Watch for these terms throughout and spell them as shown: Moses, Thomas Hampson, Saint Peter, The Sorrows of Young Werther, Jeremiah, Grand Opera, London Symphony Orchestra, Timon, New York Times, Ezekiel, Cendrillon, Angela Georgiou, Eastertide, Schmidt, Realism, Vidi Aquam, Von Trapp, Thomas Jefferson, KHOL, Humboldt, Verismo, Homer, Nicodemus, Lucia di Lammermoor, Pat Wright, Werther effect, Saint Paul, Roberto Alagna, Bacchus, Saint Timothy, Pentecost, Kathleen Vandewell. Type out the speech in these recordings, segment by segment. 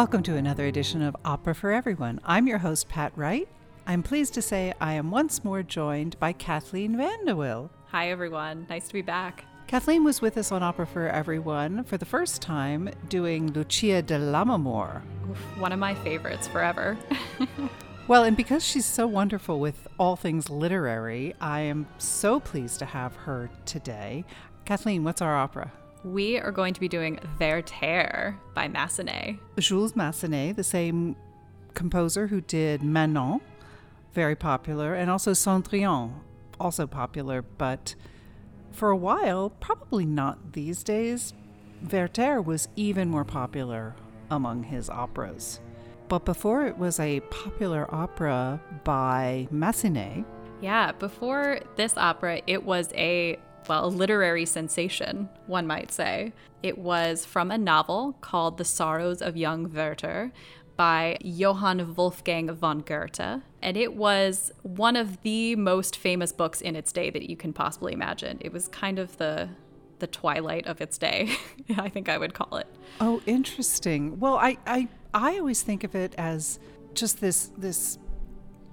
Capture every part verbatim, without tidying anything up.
Welcome to another edition of Opera for Everyone. I'm your host, Pat Wright. I'm pleased to say I am once more joined by Kathleen Vandewell. Hi, everyone. Nice to be back. Kathleen was with us on Opera for Everyone for the first time doing Lucia di Lammermoor. One of my favorites forever. Well, and because she's so wonderful with all things literary, I am so pleased to have her today. Kathleen, what's our opera? We are going to be doing Werther by Massenet. Jules Massenet, the same composer who did Manon, very popular, and also Cendrillon, also popular, but for a while, probably not these days, Werther was even more popular among his operas. But before it was a popular opera by Massenet. Yeah, before this opera, it was a, well, a literary sensation, one might say. It was from a novel called The Sorrows of Young Werther by Johann Wolfgang von Goethe. And it was one of the most famous books in its day that you can possibly imagine. It was kind of the... the Twilight of its day, I think I would call it. Oh, interesting. Well, I, I I always think of it as just this this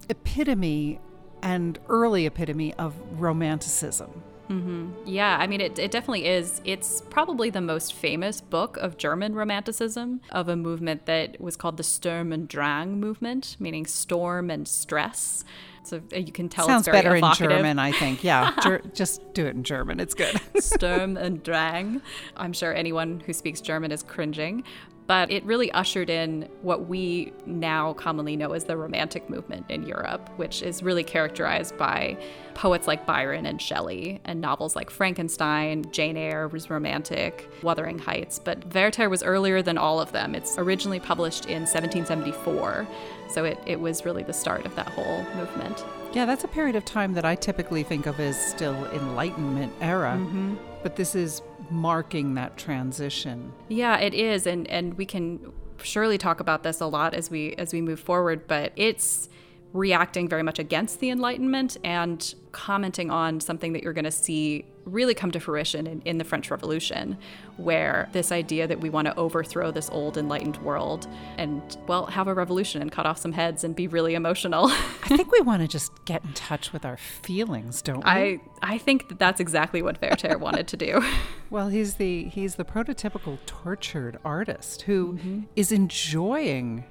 epitome and early epitome of Romanticism. Mm-hmm. Yeah, I mean, it, it definitely is. It's probably the most famous book of German Romanticism, of a movement that was called the Sturm und Drang movement, meaning storm and stress. So you can tell Sounds it's very evocative. Sounds better in German, I think. Yeah, ger- just do it in German. It's good. Sturm und Drang. I'm sure anyone who speaks German is cringing. But it really ushered in what we now commonly know as the Romantic movement in Europe, which is really characterized by poets like Byron and Shelley, and novels like Frankenstein, Jane Eyre was romantic, Wuthering Heights. But Werther was earlier than all of them. It's originally published in seventeen seventy-four, so it, it was really the start of that whole movement. Yeah, that's a period of time that I typically think of as still Enlightenment era. Mm-hmm. But this is marking that transition. Yeah, it is. And, and we can surely talk about this a lot as we as we move forward, but it's reacting very much against the Enlightenment and commenting on something that you're going to see really come to fruition in, in the French Revolution, where this idea that we want to overthrow this old enlightened world and, well, have a revolution and cut off some heads and be really emotional. I think we want to just get in touch with our feelings, don't we? I, I think that that's exactly what Werther wanted to do. Well, he's the, he's the prototypical tortured artist who mm-hmm. is enjoying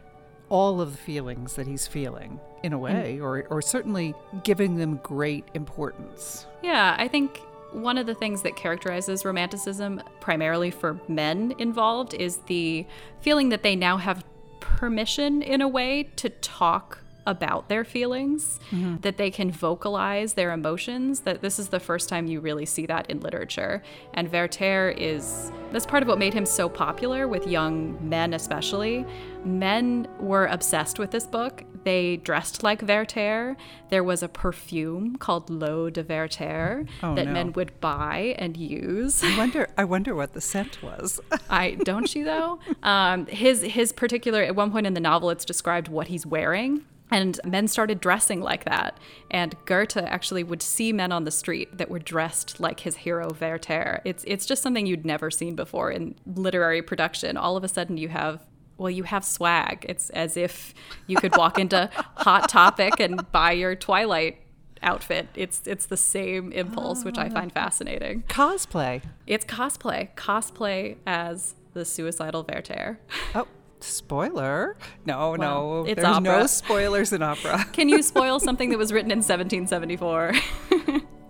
all of the feelings that he's feeling in a way, mm. or, or certainly giving them great importance. Yeah, I think one of the things that characterizes Romanticism primarily for men involved is the feeling that they now have permission in a way to talk about their feelings, mm-hmm. that they can vocalize their emotions, that this is the first time you really see that in literature. And Werther is, that's part of what made him so popular with young men especially. Men were obsessed with this book. They dressed like Werther. There was a perfume called L'Eau de Werther oh, that no. men would buy and use. I wonder I wonder what the scent was. I don't you though? Um, his his particular, at one point in the novel, it's described what he's wearing. And men started dressing like that. And Goethe actually would see men on the street that were dressed like his hero Werther. It's it's just something you'd never seen before in literary production. All of a sudden you have, well, you have swag. It's as if you could walk into Hot Topic and buy your Twilight outfit. It's it's the same impulse, which I find fascinating. Cosplay. It's cosplay. Cosplay as the suicidal Werther. Oh. Spoiler? No, well, no. It's There's opera. No spoilers in opera. Can you spoil something that was written in seventeen seventy-four?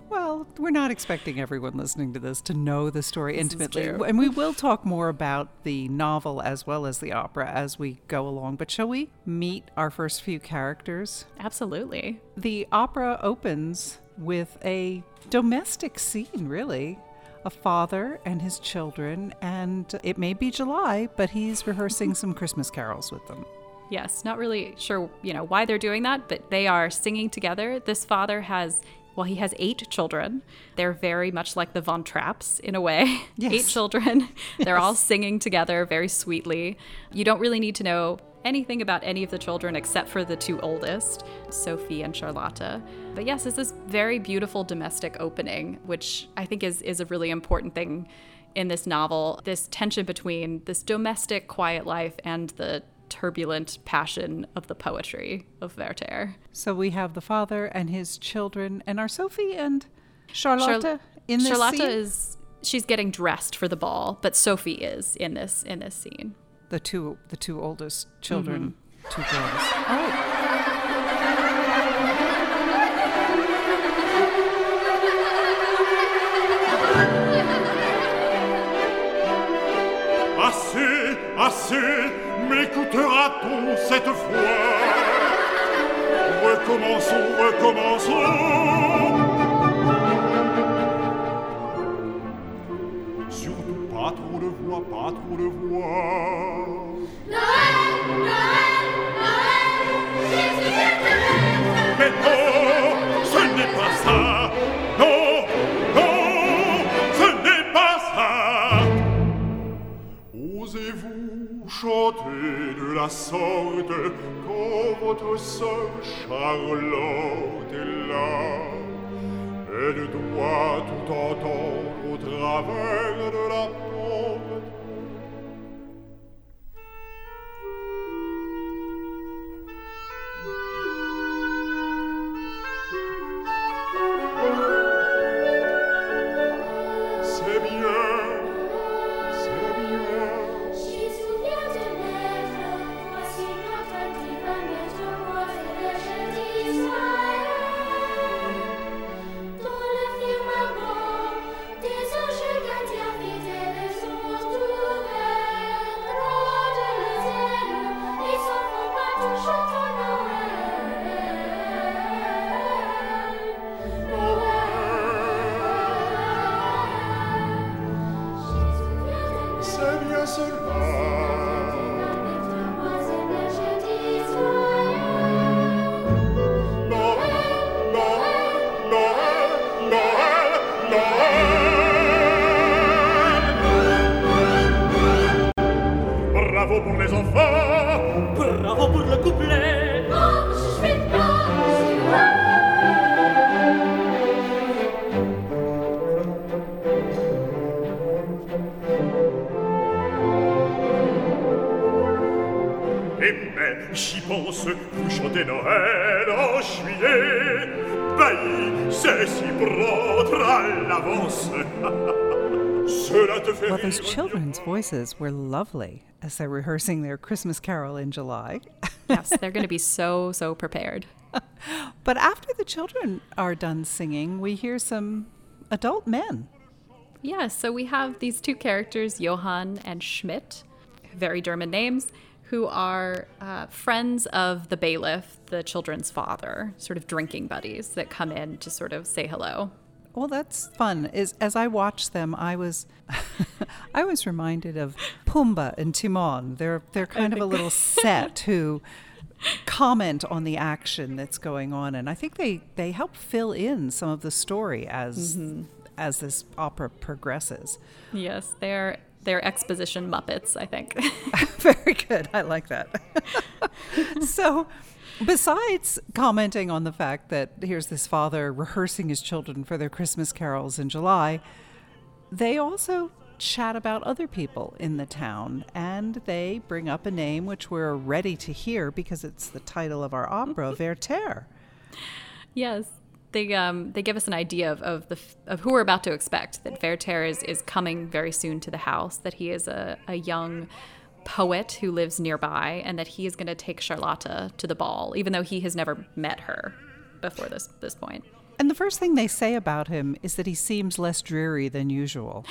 Well, we're not expecting everyone listening to this to know the story intimately. And we will talk more about the novel as well as the opera as we go along. But shall we meet our first few characters? Absolutely. The opera opens with a domestic scene, really. A father and his children, and it may be July, but he's rehearsing some Christmas carols with them. Yes, not really sure, you know, why they're doing that, but they are singing together. This father has, well, he has eight children. They're very much like the Von Trapps in a way. Yes. Eight children. They're yes. all singing together very sweetly. You don't really need to know anything about any of the children except for the two oldest, Sophie and Charlotte. But yes, it's this very beautiful domestic opening, which I think is, is a really important thing in this novel, this tension between this domestic quiet life and the turbulent passion of the poetry of Werther. So we have the father and his children, and are Sophie and Charlotte Char- in this Charlotte scene? is she's getting dressed for the ball, but Sophie is in this in this scene. The two the two oldest children, mm-hmm. two girls. All right. Assez, assez, m'écoutera-t-on cette fois? Recommençons, recommençons. Surtout pas trop de voix, pas trop de voix. Noël, Noël, Noël, Jésus est heureux. Mais non, ce n'est pas ça. Non, non, ce n'est pas ça. Osez-vous chanter de la sorte quand votre sœur Charlotte est là? Elle doit tout entendre au travers de la porte. Well, those children's voices were lovely as they're rehearsing their Christmas carol in July. Yes, they're going to be so, so prepared. But after the children are done singing, we hear some adult men. Yeah, so we have these two characters, Johann and Schmidt, very German names, who are uh, friends of the bailiff, the children's father, sort of drinking buddies that come in to sort of say hello. Well, that's fun. Is as I watched them, I was, I was reminded of Pumbaa and Timon. They're they're kind of a little set who comment on the action that's going on, and I think they, they help fill in some of the story as mm-hmm. as this opera progresses. Yes, they're they're exposition Muppets, I think. Very good. I like that. So. Besides commenting on the fact that here's this father rehearsing his children for their Christmas carols in July, they also chat about other people in the town, and they bring up a name which we're ready to hear because it's the title of our opera, Werther. Yes, they um, they give us an idea of of, the, of who we're about to expect, that Werther is, is coming very soon to the house, that he is a, a young poet who lives nearby, and that he is going to take Charlotte to the ball, even though he has never met her before this this point. And the first thing they say about him is that he seems less dreary than usual,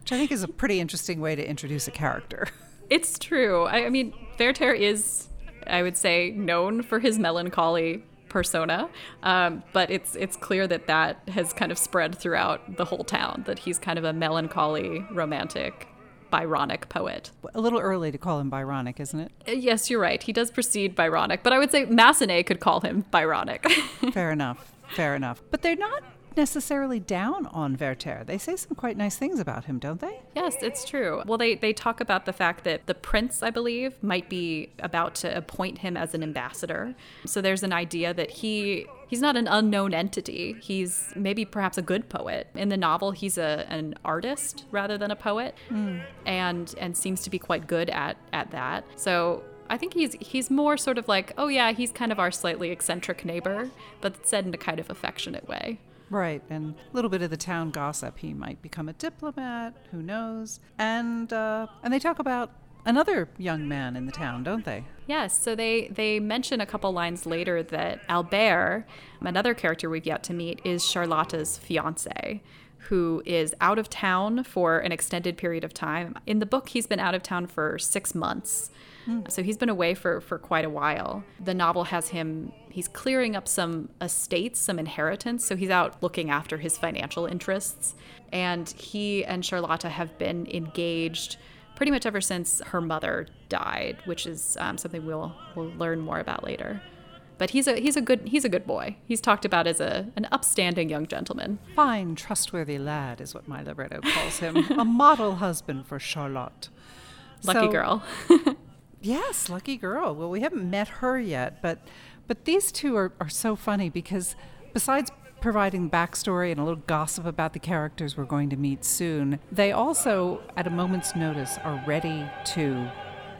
which I think is a pretty interesting way to introduce a character. It's true. I, I mean, Werther is, I would say, known for his melancholy persona, um, but it's it's clear that that has kind of spread throughout the whole town, that he's kind of a melancholy, romantic Byronic poet. A little early to call him Byronic, isn't it? Yes, you're right. He does precede Byronic, but I would say Massenet could call him Byronic. Fair enough. Fair enough. But they're not necessarily down on Werther. They say some quite nice things about him, don't they? Yes, it's true. Well, they, they talk about the fact that the prince, I believe, might be about to appoint him as an ambassador. So there's an idea that he he's not an unknown entity. He's maybe perhaps a good poet. In the novel, he's a an artist rather than a poet, mm. and and seems to be quite good at, at that. So I think he's he's more sort of like, oh yeah, he's kind of our slightly eccentric neighbor, but said in a kind of affectionate way. Right, and a little bit of the town gossip. He might become a diplomat, who knows? And uh, and they talk about another young man in the town, don't they? Yes, so they, they mention a couple lines later that Albert, another character we've yet to meet, is Charlotte's fiancé, who is out of town for an extended period of time. In the book, he's been out of town for six months. Mm. So he's been away for, for quite a while. The novel has him, he's clearing up some estates, some inheritance. So he's out looking after his financial interests. And he and Charlotte have been engaged pretty much ever since her mother died, which is um, something we'll we'll learn more about later. But he's a he's a good he's a good boy. He's talked about as a an upstanding young gentleman. Fine, trustworthy lad is what my libretto calls him. A model husband for Charlotte. Lucky so, girl. Yes, lucky girl. Well, we haven't met her yet, but but these two are, are so funny because besides providing backstory and a little gossip about the characters we're going to meet soon, they also, at a moment's notice, are ready to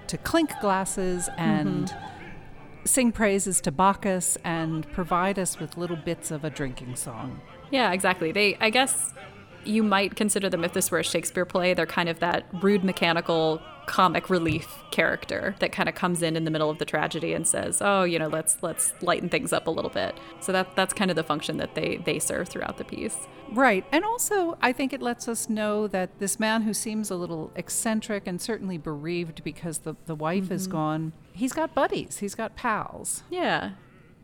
to clink glasses and mm-hmm. sing praises to Bacchus and provide us with little bits of a drinking song. Yeah, exactly. They, I guess you might consider them, if this were a Shakespeare play, they're kind of that rude, mechanical, comic relief character that kind of comes in in the middle of the tragedy and says, oh, you know, let's let's lighten things up a little bit. So that that's kind of the function that they, they serve throughout the piece. Right. And also, I think it lets us know that this man who seems a little eccentric and certainly bereaved because the, the wife mm-hmm. is gone, he's got buddies. He's got pals. Yeah,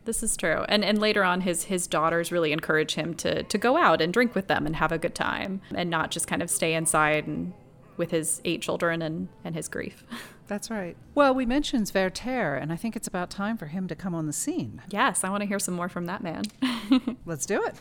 this is true. And and later on, his his daughters really encourage him to to go out and drink with them and have a good time and not just kind of stay inside and with his eight children and, and his grief. That's right. Well, we mentioned Werther, and I think it's about time for him to come on the scene. Yes, I want to hear some more from that man. Let's do it.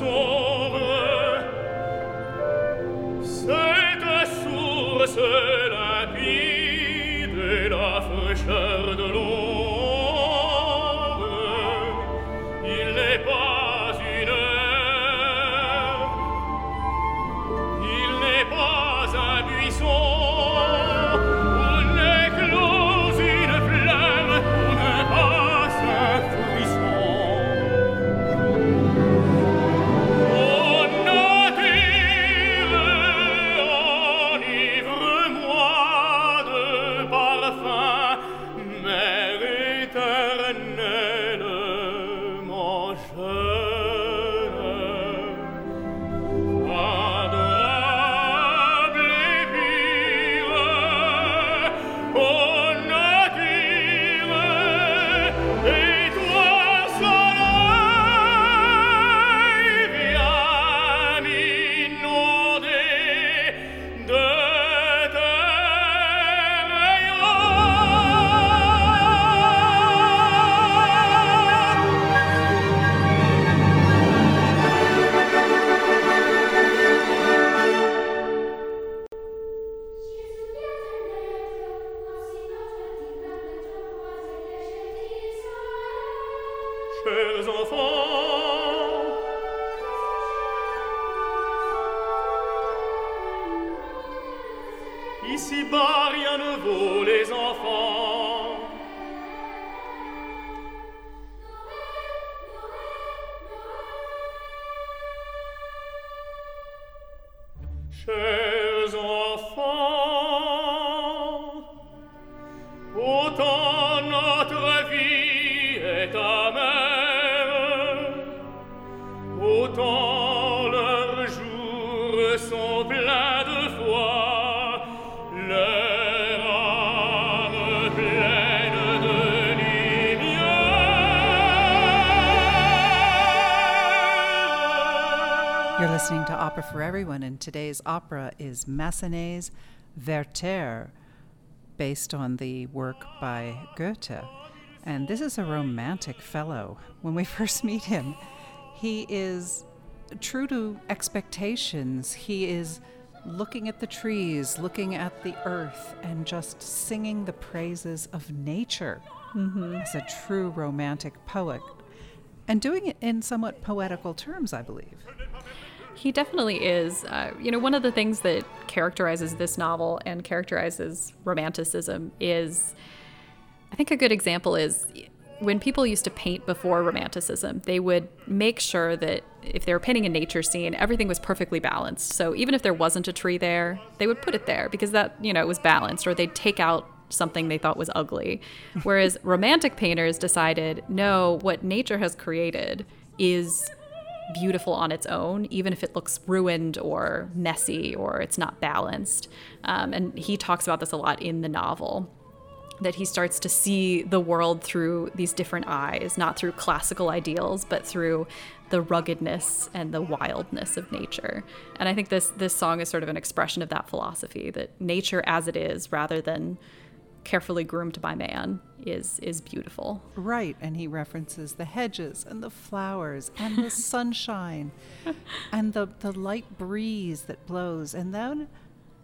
Oh Ici-bas, rien ne vaut les enfants. Chers enfants, autant notre vie est amère, autant leurs jours sont pleins de foi, leur âme pleine de lumière. You're listening to Opera for Everyone, and today's opera is Massenet's Werther, based on the work by Goethe. And this is a romantic fellow. When we first meet him, he is true to expectations. He is looking at the trees, looking at the earth, and just singing the praises of nature mm-hmm. as a true romantic poet, and doing it in somewhat poetical terms, I believe. He definitely is. Uh, you know, one of the things that characterizes this novel and characterizes Romanticism is, I think a good example is when people used to paint before Romanticism, they would make sure that if they were painting a nature scene, everything was perfectly balanced. So even if there wasn't a tree there, they would put it there because that, you know, it was balanced, or they'd take out something they thought was ugly. Whereas romantic painters decided, no, what nature has created is beautiful on its own, even if it looks ruined or messy or it's not balanced. Um, and he talks about this a lot in the novel, that he starts to see the world through these different eyes, not through classical ideals, but through the ruggedness and the wildness of nature. And I think this this song is sort of an expression of that philosophy, that nature as it is, rather than carefully groomed by man, is is beautiful. Right, and he references the hedges and the flowers and the sunshine and the, the light breeze that blows. And then,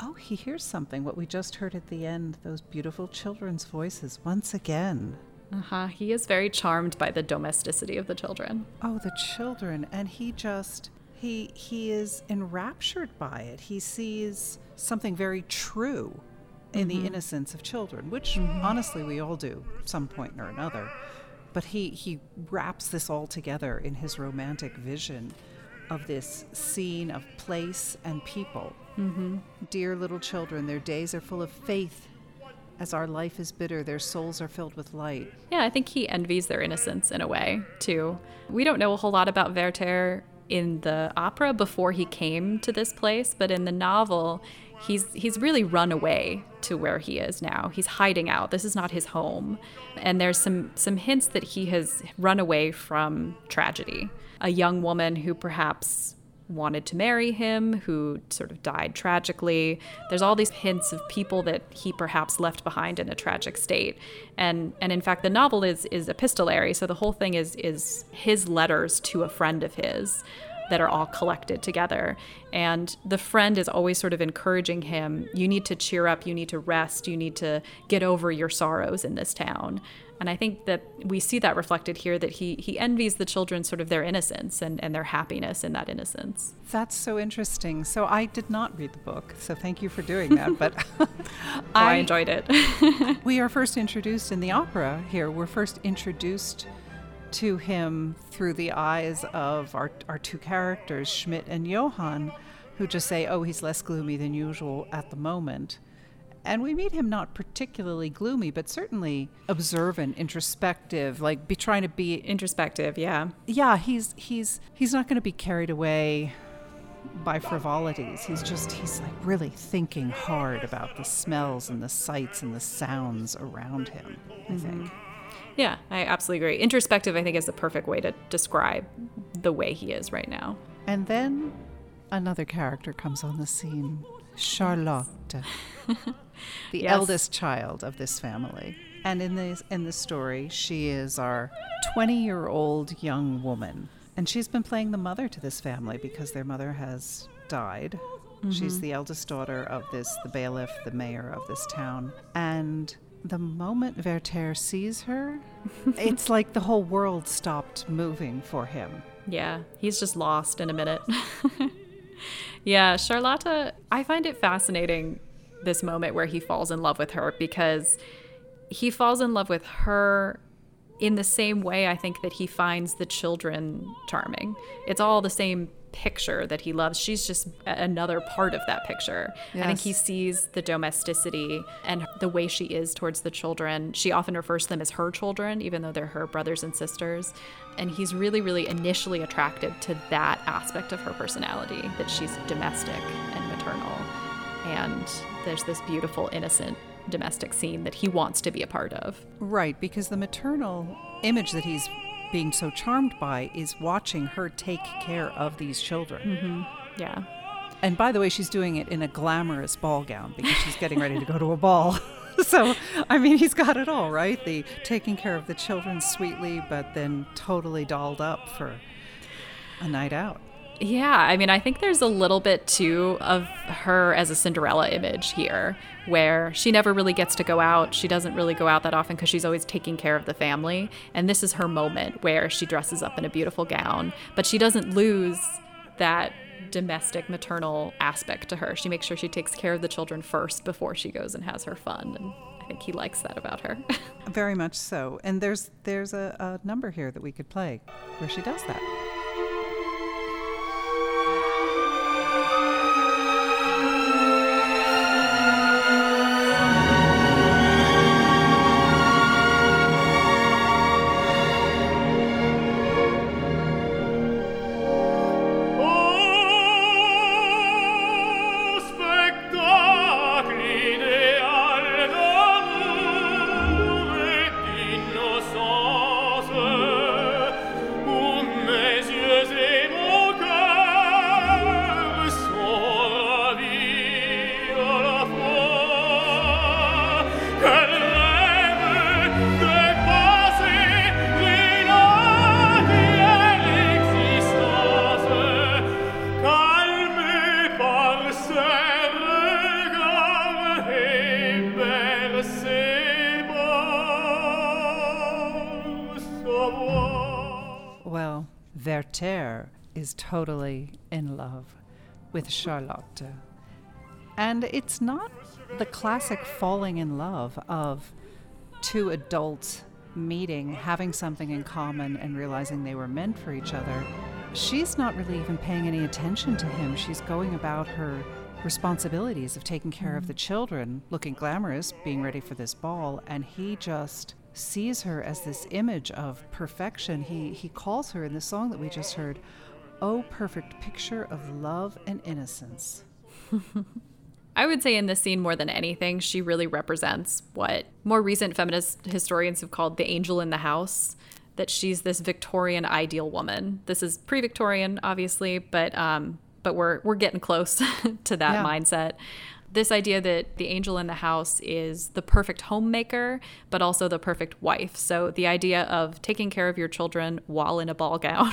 oh, he hears something, what we just heard at the end, those beautiful children's voices once again. Uh-huh. He is very charmed by the domesticity of the children. Oh, the children. And he just, he he is enraptured by it. He sees something very true in mm-hmm. the innocence of children, which mm-hmm. honestly we all do at some point or another. But he, he wraps this all together in his romantic vision of this scene of place and people. Mm-hmm. Dear little children, their days are full of faith. As our life is bitter, their souls are filled with light. Yeah, I think he envies their innocence in a way, too. We don't know a whole lot about Werther in the opera before he came to this place, but in the novel, he's he's really run away to where he is now. He's hiding out. This is not his home. And there's some some hints that he has run away from tragedy. A young woman who perhaps wanted to marry him, who sort of died tragically. There's all these hints of people that he perhaps left behind in a tragic state. And and in fact, the novel is is epistolary, so the whole thing is is his letters to a friend of his that are all collected together. And the friend is always sort of encouraging him, you need to cheer up, you need to rest, you need to get over your sorrows in this town. And I think that we see that reflected here, that he he envies the children sort of their innocence and, and their happiness in that innocence. That's so interesting. So I did not read the book, so thank you for doing that. But oh, I, I enjoyed it. We are first introduced in the opera here. We're first introduced to him through the eyes of our, our two characters, Schmidt and Johann, who just say, oh, he's less gloomy than usual at the moment. And we meet him not particularly gloomy, but certainly observant, introspective, like be trying to be introspective. Yeah. Yeah. He's he's he's not going to be carried away by frivolities. He's just he's like really thinking hard about the smells and the sights and the sounds around him, I mm-hmm. think. Yeah, I absolutely agree. Introspective, I think, is the perfect way to describe the way he is right now. And then another character comes on the scene, Charlotte. The yes. eldest child of this family. And in the, in the story, she is our twenty-year-old young woman. And she's been playing the mother to this family because their mother has died. Mm-hmm. She's the eldest daughter of this, the bailiff, the mayor of this town. And the moment Werther sees her, it's like the whole world stopped moving for him. Yeah, he's just lost in a minute. Yeah, Charlotte, I find it fascinating this moment where he falls in love with her, because he falls in love with her in the same way, I think, that he finds the children charming. It's all the same picture that he loves. She's just another part of that picture. Yes. I think he sees the domesticity and the way she is towards the children. She often refers to them as her children, even though they're her brothers and sisters. And he's really, really initially attracted to that aspect of her personality, that she's domestic and maternal. And there's this beautiful, innocent domestic scene that he wants to be a part of. Right, because the maternal image that he's being so charmed by is watching her take care of these children. Mm-hmm. Yeah. And by the way, she's doing it in a glamorous ball gown because she's getting ready to go to a ball. So, I mean, he's got it all, right? The taking care of the children sweetly, but then totally dolled up for a night out. Yeah, I mean, I think there's a little bit, too, of her as a Cinderella image here, where she never really gets to go out. She doesn't really go out that often because she's always taking care of the family. And this is her moment where she dresses up in a beautiful gown, but she doesn't lose that domestic, maternal aspect to her. She makes sure she takes care of the children first before she goes and has her fun. And I think he likes that about her. Very much so. And there's, there's a, a number here that we could play where she does that. Werther is totally in love with Charlotte. And it's not the classic falling in love of two adults meeting, having something in common, and realizing they were meant for each other. She's not really even paying any attention to him. She's going about her responsibilities of taking care of the children, looking glamorous, being ready for this ball, and he just sees her as this image of perfection. He he calls her in the song that we just heard, "Oh, perfect picture of love and innocence." I would say in this scene, more than anything, she really represents what more recent feminist historians have called the angel in the house, that she's this Victorian ideal woman. This is pre-Victorian, obviously, but um, but we're we're getting close to that yeah. mindset. This idea that the angel in the house is the perfect homemaker, but also the perfect wife. So the idea of taking care of your children while in a ball gown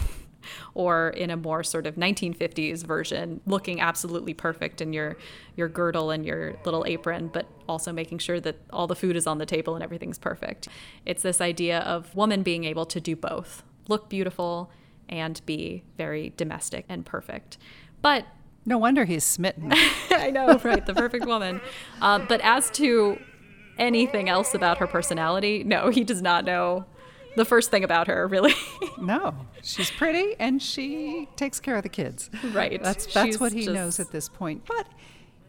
or in a more sort of nineteen fifties version, looking absolutely perfect in your, your girdle and your little apron, but also making sure that all the food is on the table and everything's perfect. It's this idea of woman being able to do both, look beautiful and be very domestic and perfect. But no wonder he's smitten. I know, right? The perfect woman. Uh, but as to anything else about her personality, no, he does not know the first thing about her, really. No. She's pretty and she takes care of the kids. Right. That's that's she's what he just knows at this point. But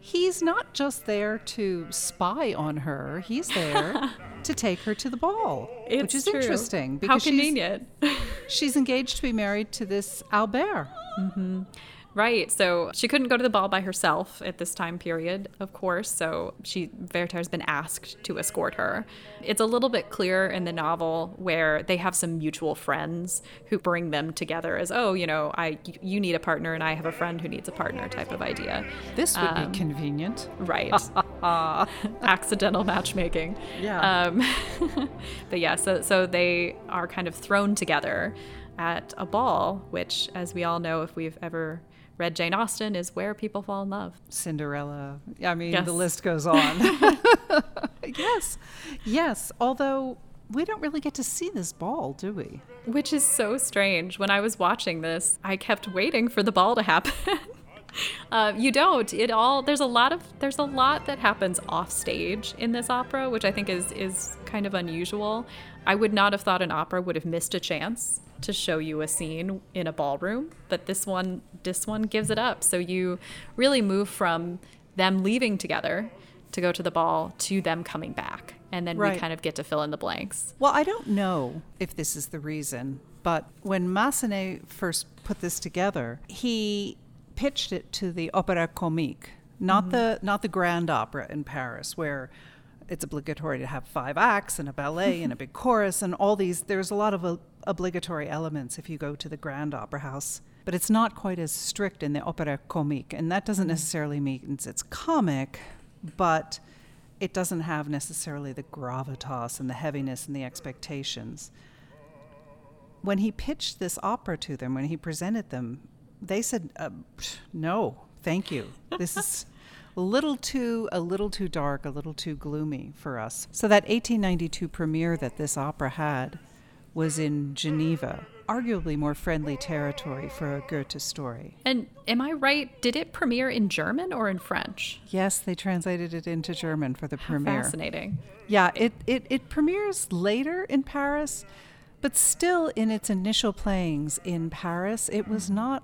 he's not just there to spy on her. He's there to take her to the ball, it's which is true. Interesting. Because how convenient. She's, she's engaged to be married to this Albert. Mm-hmm. Right, so she couldn't go to the ball by herself at this time period, of course, so she Werther's been asked to escort her. It's a little bit clearer in the novel where they have some mutual friends who bring them together as, oh, you know, I you need a partner and I have a friend who needs a partner type of idea. This would um, be convenient. Right. Accidental matchmaking. Yeah. Um, but yeah, so, so they are kind of thrown together at a ball, which, as we all know, if we've ever read Jane Austen, is where people fall in love. Cinderella. I mean, yes. The list goes on. Yes. Yes. Although we don't really get to see this ball, do we? Which is so strange. When I was watching this, I kept waiting for the ball to happen. Uh, you don't. It all there's a lot of there's a lot that happens off stage in this opera, which I think is is kind of unusual. I would not have thought an opera would have missed a chance to show you a scene in a ballroom, but this one this one gives it up. So you really move from them leaving together to go to the ball to them coming back, and then right. we kind of get to fill in the blanks. Well, I don't know if this is the reason, but when Massenet first put this together, he pitched it to the Opera Comique, not mm-hmm. the not the Grand Opera in Paris, where it's obligatory to have five acts and a ballet and a big chorus and all these. There's a lot of uh, obligatory elements if you go to the Grand Opera House, but it's not quite as strict in the Opera Comique, and that doesn't necessarily mean it's comic, but it doesn't have necessarily the gravitas and the heaviness and the expectations. When he pitched this opera to them, when he presented them, they said, uh, no, thank you. This is a little too, a little too dark, a little too gloomy for us. So that eighteen ninety-two premiere that this opera had was in Geneva, arguably more friendly territory for a Goethe story. And am I right? Did it premiere in German or in French? Yes, they translated it into German for the How premiere. Fascinating. Yeah, it, it, it premieres later in Paris, but still in its initial playings in Paris, it was not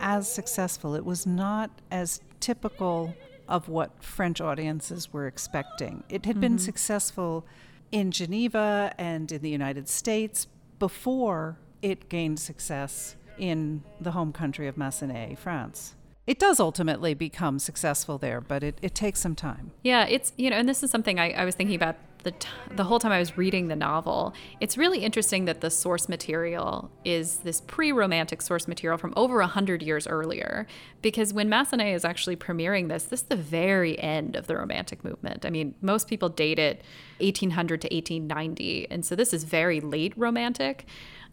as successful. It was not as typical of what French audiences were expecting. It had mm-hmm. been successful in Geneva and in the United States before it gained success in the home country of Massenet, France. It does ultimately become successful there, but it, it takes some time. Yeah, it's, you know, and this is something I, I was thinking about the t- the whole time I was reading the novel. It's really interesting that the source material is this pre-Romantic source material from over one hundred years earlier, because when Massenet is actually premiering this, this is the very end of the Romantic movement. I mean, most people date it eighteen hundred to eighteen ninety, and so this is very late Romantic.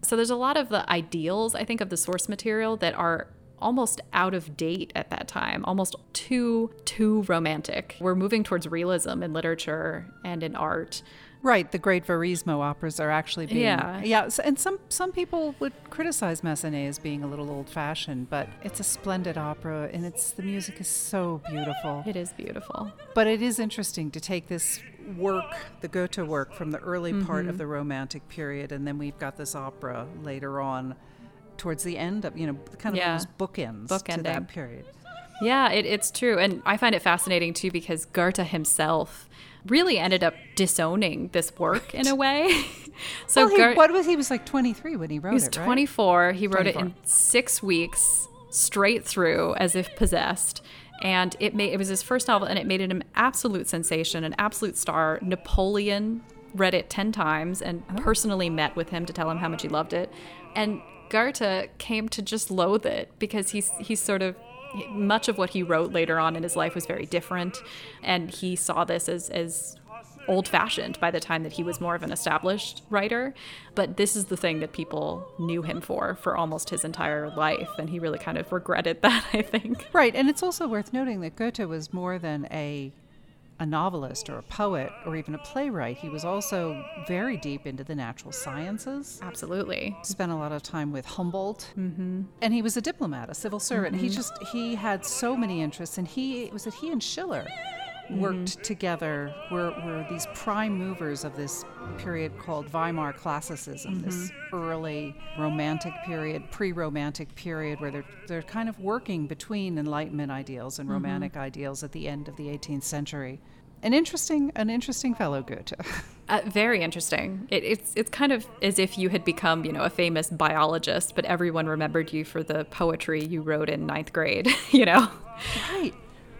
So there's a lot of the ideals, I think, of the source material that are almost out of date at that time, almost too, too romantic. We're moving towards realism in literature and in art. Right, the great Verismo operas are actually being... Yeah. yeah. And some, some people would criticize Massenet as being a little old-fashioned, but it's a splendid opera, and it's the music is so beautiful. It is beautiful. But it is interesting to take this work, the Goethe work, from the early mm-hmm. part of the Romantic period, and then we've got this opera later on, towards the end of, you know, kind of yeah. almost bookends Book to ending. That period. Yeah, it, it's true. And I find it fascinating, too, because Goethe himself really ended up disowning this work in a way. So well, he, Goethe, what was he was like twenty-three when he wrote it, right? He was twenty-four. Right? He wrote twenty-four. It in six weeks straight through as if possessed. And it made it was his first novel, and it made it an absolute sensation, an absolute star. Napoleon read it ten times and oh. personally met with him to tell him how much he loved it. And Goethe came to just loathe it because he's he's sort of, much of what he wrote later on in his life was very different, and he saw this as as old-fashioned by the time that he was more of an established writer. But this is the thing that people knew him for for almost his entire life, and he really kind of regretted that, I think. Right, and it's also worth noting that Goethe was more than a a novelist or a poet or even a playwright. He was also very deep into the natural sciences. Absolutely. Spent a lot of time with Humboldt. Mm-hmm. And he was a diplomat, a civil servant. Mm-hmm. He just, he had so many interests. And he, was it he and Schiller worked mm-hmm. together, were, were these prime movers of this period called Weimar Classicism, mm-hmm. this early Romantic period, pre-Romantic period, where they're, they're kind of working between Enlightenment ideals and Romantic mm-hmm. ideals at the end of the eighteenth century. An interesting, an interesting fellow, Goethe. Uh, very interesting. It, it's it's kind of as if you had become, you know, a famous biologist, but everyone remembered you for the poetry you wrote in ninth grade, you know? Right.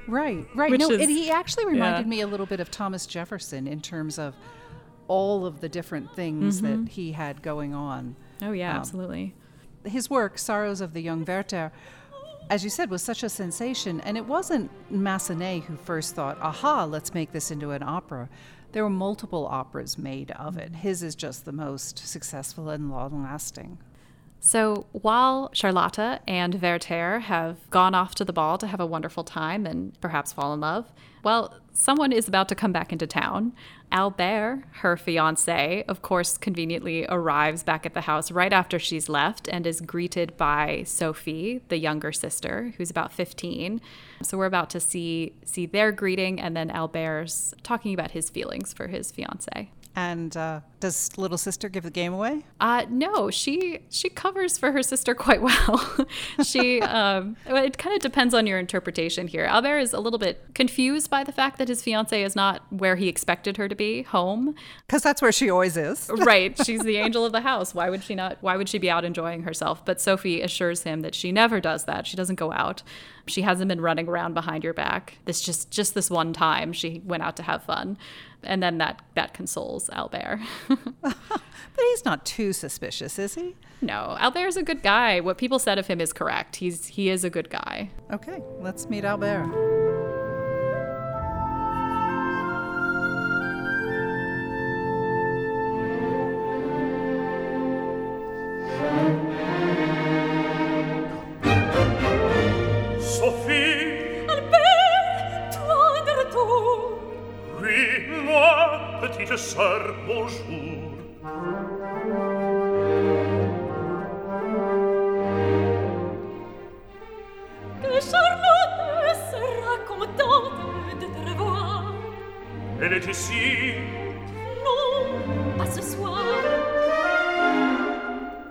Right, right. Which no, is, and he actually reminded yeah. me a little bit of Thomas Jefferson in terms of all of the different things mm-hmm. that he had going on. Oh, yeah, um, absolutely. His work, Sorrows of the Young Werther, as you said, was such a sensation. And it wasn't Massenet who first thought, aha, let's make this into an opera. There were multiple operas made of it. His is just the most successful and long-lasting. So while Charlotte and Werther have gone off to the ball to have a wonderful time and perhaps fall in love, well, someone is about to come back into town, Albert, her fiancé, of course, conveniently arrives back at the house right after she's left and is greeted by Sophie, the younger sister, who's about fifteen. So we're about to see see their greeting, and then Albert's talking about his feelings for his fiancé. And uh, does little sister give the game away? Uh, no, she she covers for her sister quite well. she um, It kind of depends on your interpretation here. Albert is a little bit confused by the fact that his fiancée is not where he expected her to be, home. Because that's where she always is. Right. She's the angel of the house. Why would she not? Why would she be out enjoying herself? But Sophie assures him that she never does that. She doesn't go out. She hasn't been running around behind your back. This just just this one time she went out to have fun. And then that, that consoles Albert. But he's not too suspicious, is he? No, Albert's a good guy. What people said of him is correct. He's he is a good guy. Okay, let's meet Albert. Sir, bonjour. Que Charlotte sera contente de te revoir. Elle est ici. Non, pas ce soir.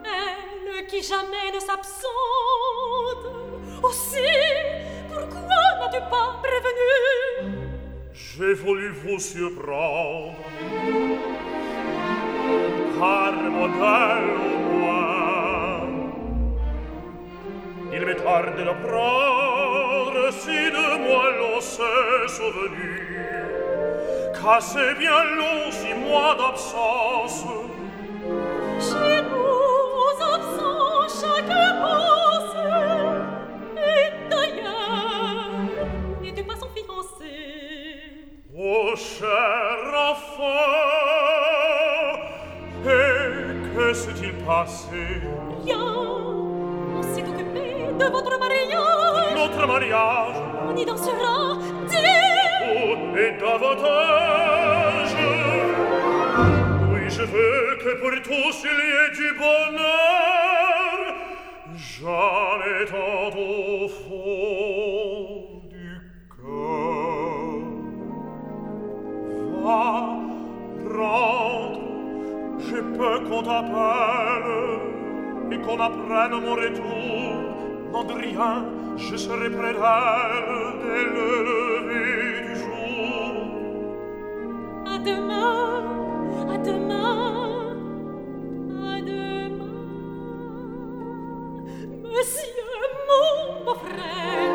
Elle qui jamais ne s'absente. Aussi, pourquoi n'as-tu pas prévenu? J'ai voulu vous surprendre. Par modèle au moins, il m'est tard de l'apprendre si de moi l'on s'est souvenu. Car c'est bien long six mois d'absence. Chez nous, absents, chacun pense et d'ailleurs, n'es-tu pas son fiancé? Oh, cher enfant. Que s'est-il passé? Rien. On s'est occupé de votre mariage. Notre mariage. On y dansera dès. Oh, et davantage. Oui, je veux que pour tous il y ait du bonheur. J'en ai tant au fond du cœur. Va, rentre. Je peux qu'on t'appelle et qu'on apprenne mon retour. Non de rien, je serai près d'elle dès le lever du jour. À demain, à demain, à demain, monsieur mon beau frère.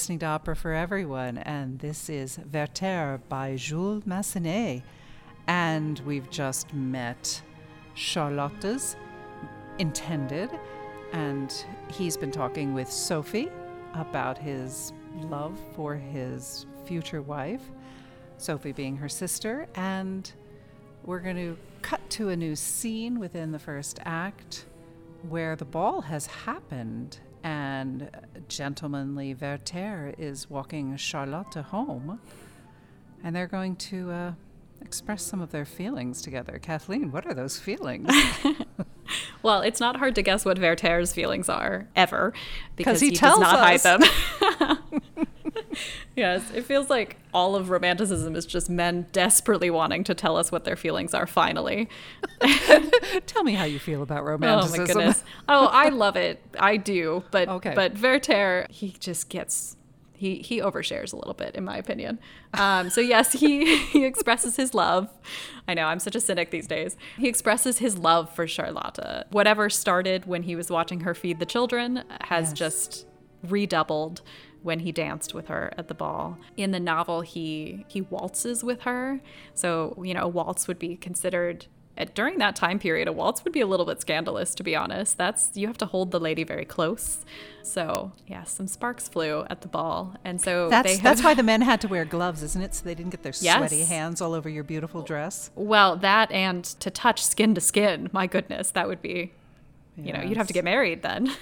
listening to Opera for Everyone, and this is Werther by Jules Massenet. And we've just met Charlotte's intended, and he's been talking with Sophie about his love for his future wife, Sophie being her sister, and we're going to cut to a new scene within the first act where the ball has happened and gentlemanly Werther is walking Charlotte home, and they're going to uh, express some of their feelings together. Kathleen, what are those feelings? Well, it's not hard to guess what Werther's feelings are, ever, because he, he tells does not us. hide them. Yes, it feels like all of Romanticism is just men desperately wanting to tell us what their feelings are, finally. Tell me how you feel about Romanticism. Oh, my goodness. Oh, I love it. I do. But okay. But Werther, he just gets... He he overshares a little bit, in my opinion. Um, so yes, he, he expresses his love. I know, I'm such a cynic these days. He expresses his love for Charlotte. Whatever started when he was watching her feed the children has yes. just redoubled when he danced with her at the ball. In the novel, he he waltzes with her. So, you know, a waltz would be considered... During that time period, a waltz would be a little bit scandalous, to be honest. That's you have to hold the lady very close. So, yeah, some sparks flew at the ball. And so that's, they have, that's why the men had to wear gloves, isn't it? So they didn't get their yes. sweaty hands all over your beautiful dress. Well, that and to touch skin to skin. My goodness, that would be, yes. you know, you'd have to get married then.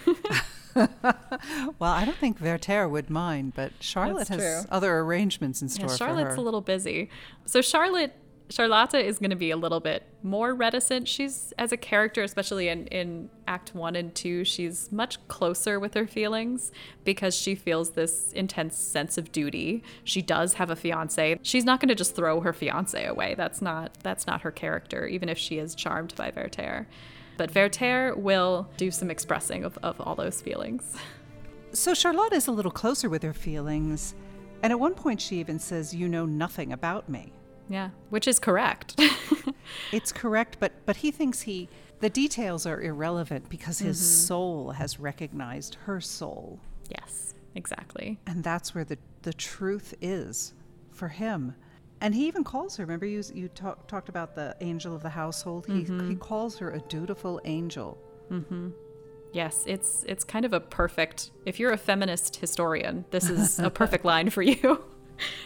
Well, I don't think Werther would mind, but Charlotte has other arrangements in store yeah, for her. Charlotte's a little busy. So Charlotte... Charlotte is going to be a little bit more reticent. She's, as a character, especially in, in Act One and Two, she's much closer with her feelings because she feels this intense sense of duty. She does have a fiance. She's not going to just throw her fiance away. That's not that's not her character, even if she is charmed by Werther. But Werther will do some expressing of, of all those feelings. So Charlotte is a little closer with her feelings, and at one point she even says, "You know nothing about me." Yeah, which is correct. It's correct, but but he thinks he the details are irrelevant because his mm-hmm. soul has recognized her soul. Yes, exactly. And that's where the, the truth is for him. And he even calls her, remember you you talk, talked about the angel of the household? He mm-hmm. he calls her a dutiful angel. Mm-hmm. Yes, it's it's kind of a perfect, if you're a feminist historian, this is a perfect line for you.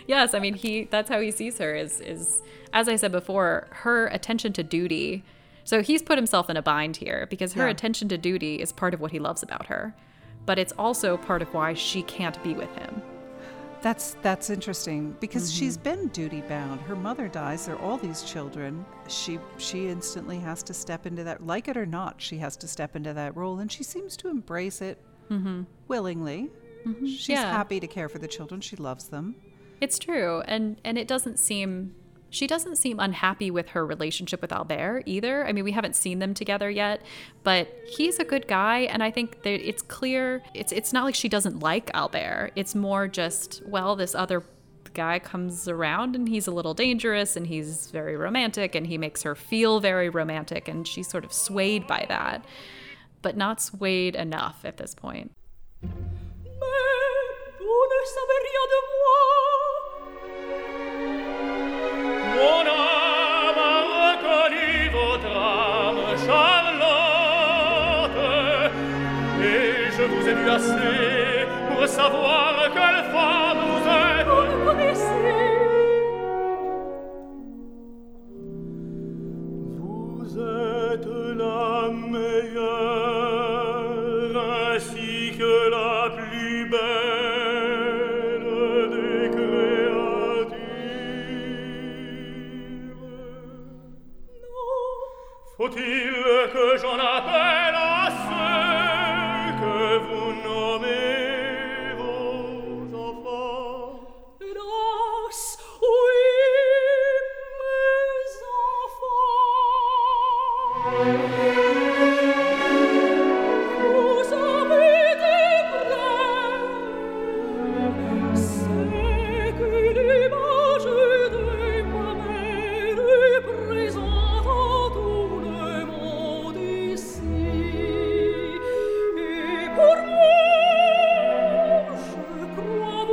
Yes, I mean, he that's how he sees her is, is, as I said before, her attention to duty. So he's put himself in a bind here because her yeah. attention to duty is part of what he loves about her. But it's also part of why she can't be with him. That's that's interesting because mm-hmm. she's been duty bound. Her mother dies. There are all these children. She she instantly has to step into that. Like it or not, she has to step into that role. And she seems to embrace it mm-hmm. willingly. Mm-hmm. She's yeah. happy to care for the children. She loves them. It's true. And and it doesn't seem, she doesn't seem unhappy with her relationship with Albert either. I mean, we haven't seen them together yet, but he's a good guy. And I think that it's clear, it's it's not like she doesn't like Albert. It's more just, well, this other guy comes around and he's a little dangerous and he's very romantic and he makes her feel very romantic. And she's sort of swayed by that, but not swayed enough at this point. Mon âme a reconnu vos drames, Charlotte, et je vous ai vu assez pour savoir quelle femme vous êtes. Vous le connaissez. Vous êtes la meilleure ainsi que la plus belle. Faut-il que j'en appelle à ceux que vous nommez vos enfants? Hélas, oui, mes enfants. Pour moi, je crois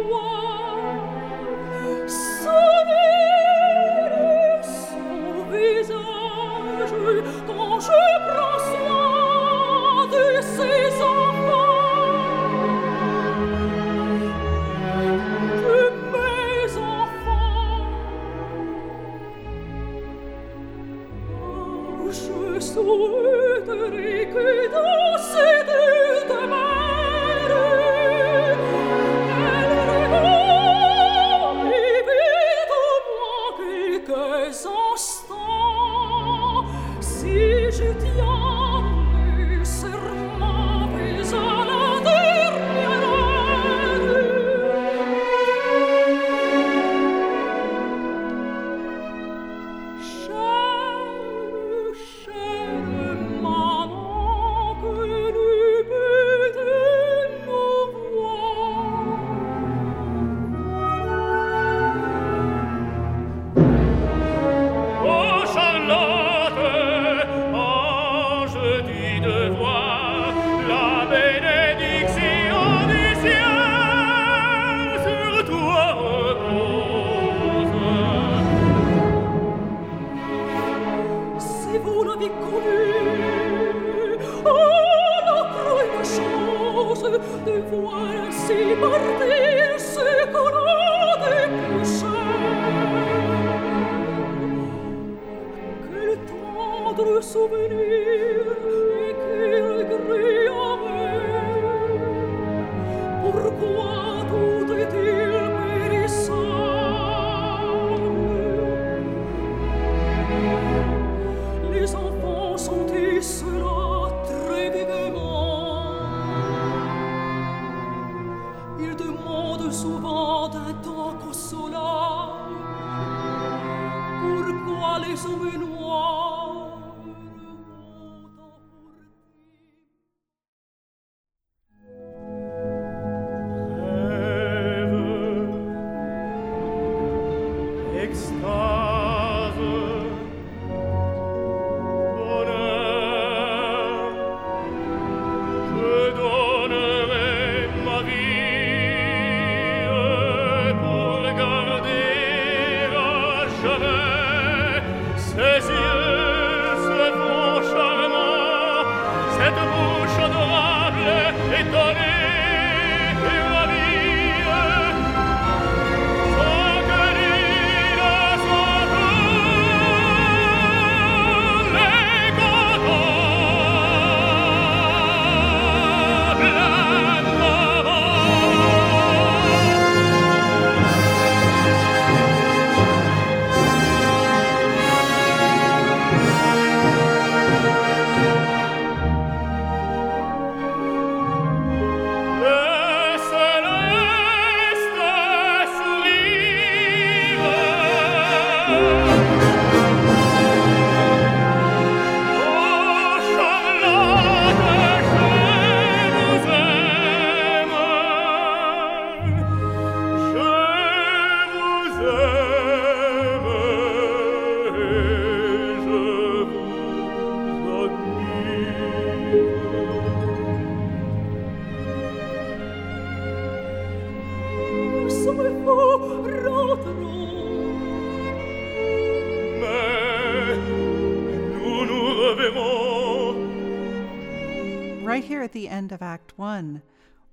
Right here at the end of Act One,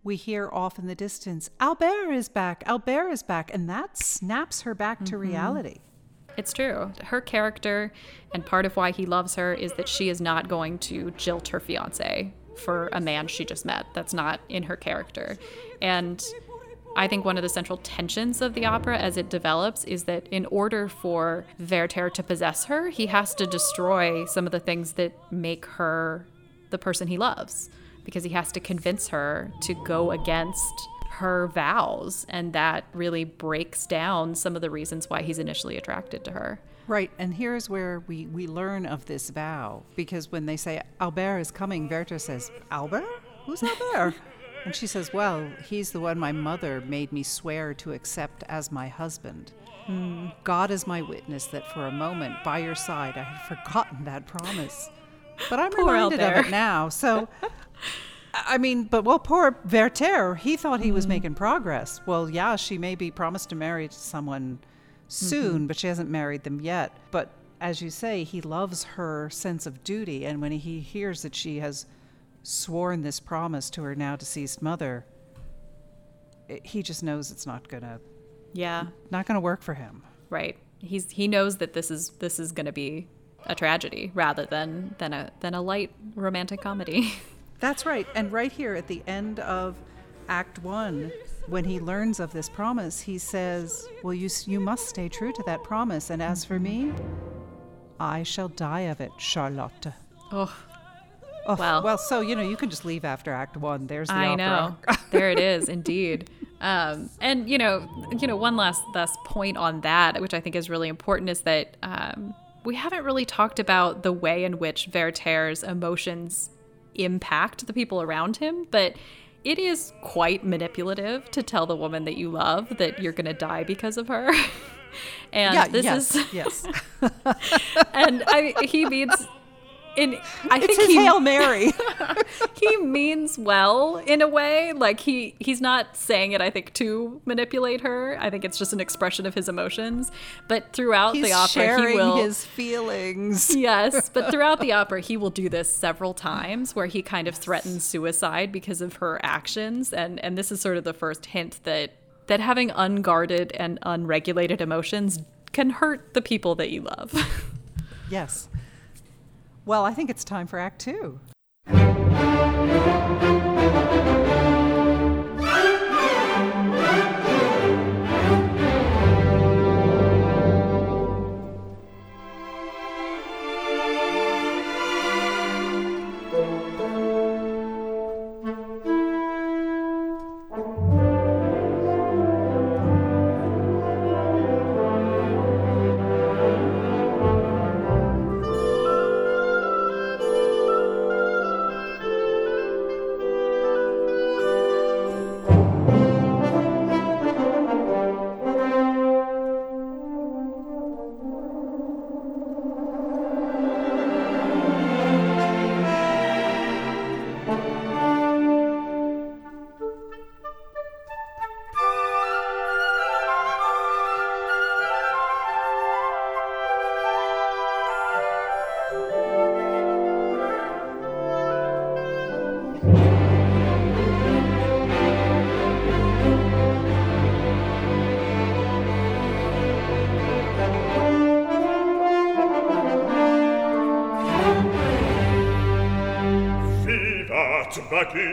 we hear off in the distance, Albert is back, Albert is back, and that snaps her back mm-hmm. to reality. It's true. Her character, and part of why he loves her, is that she is not going to jilt her fiancé for a man she just met. That's not in her character. And I think one of the central tensions of the opera as it develops is that in order for Werther to possess her, he has to destroy some of the things that make her the person he loves, because he has to convince her to go against her vows, and that really breaks down some of the reasons why he's initially attracted to her. Right, and here's where we, we learn of this vow, because when they say, Albert is coming, Werther says, Albert? Who's Albert? And she says, well, he's the one my mother made me swear to accept as my husband. Mm. God is my witness that for a moment by your side I had forgotten that promise. But I'm poor reminded Albert. Of it now. So, I mean, but well, poor Werther, he thought he mm. was making progress. Well, yeah, she may be promised to marry someone soon, mm-hmm. but she hasn't married them yet. But as you say, he loves her sense of duty, and when he hears that she has sworn this promise to her now deceased mother, it, he just knows it's not gonna, yeah, not gonna work for him. Right. He's he knows that this is this is gonna be a tragedy rather than than a than a light romantic comedy. That's right. And right here at the end of Act One, when he learns of this promise, he says, well, you you must stay true to that promise. And as for me, I shall die of it, Charlotte. Oh, oh well. Well, so, you know, you can just leave after Act One. There's the I opera. I know. There it is, indeed. Um, and, you know, you know, one last, last point on that, which I think is really important, is that um, we haven't really talked about the way in which Werther's emotions impact the people around him, but it is quite manipulative to tell the woman that you love that you're going to die because of her. And yeah, this yes, is yes. And I, he means in I it's think his he, Hail Mary. He means well in a way. Like he he's not saying it, I think, to manipulate her. I think it's just an expression of his emotions. But throughout he's the opera, he will sharing his feelings. Yes, but throughout the opera, he will do this several times, where he kind of yes. threatens suicide because of her actions, and and this is sort of the first hint that that having unguarded and unregulated emotions can hurt the people that you love. Yes. Well, I think it's time for Act Two.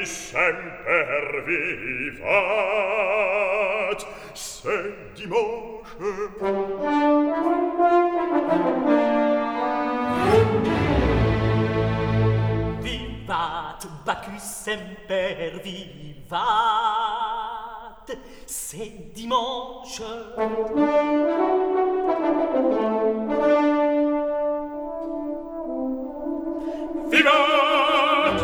Semper vivat, c'est dimanche. Vivat, Bacchus, semper vivat, c'est dimanche. Vivat!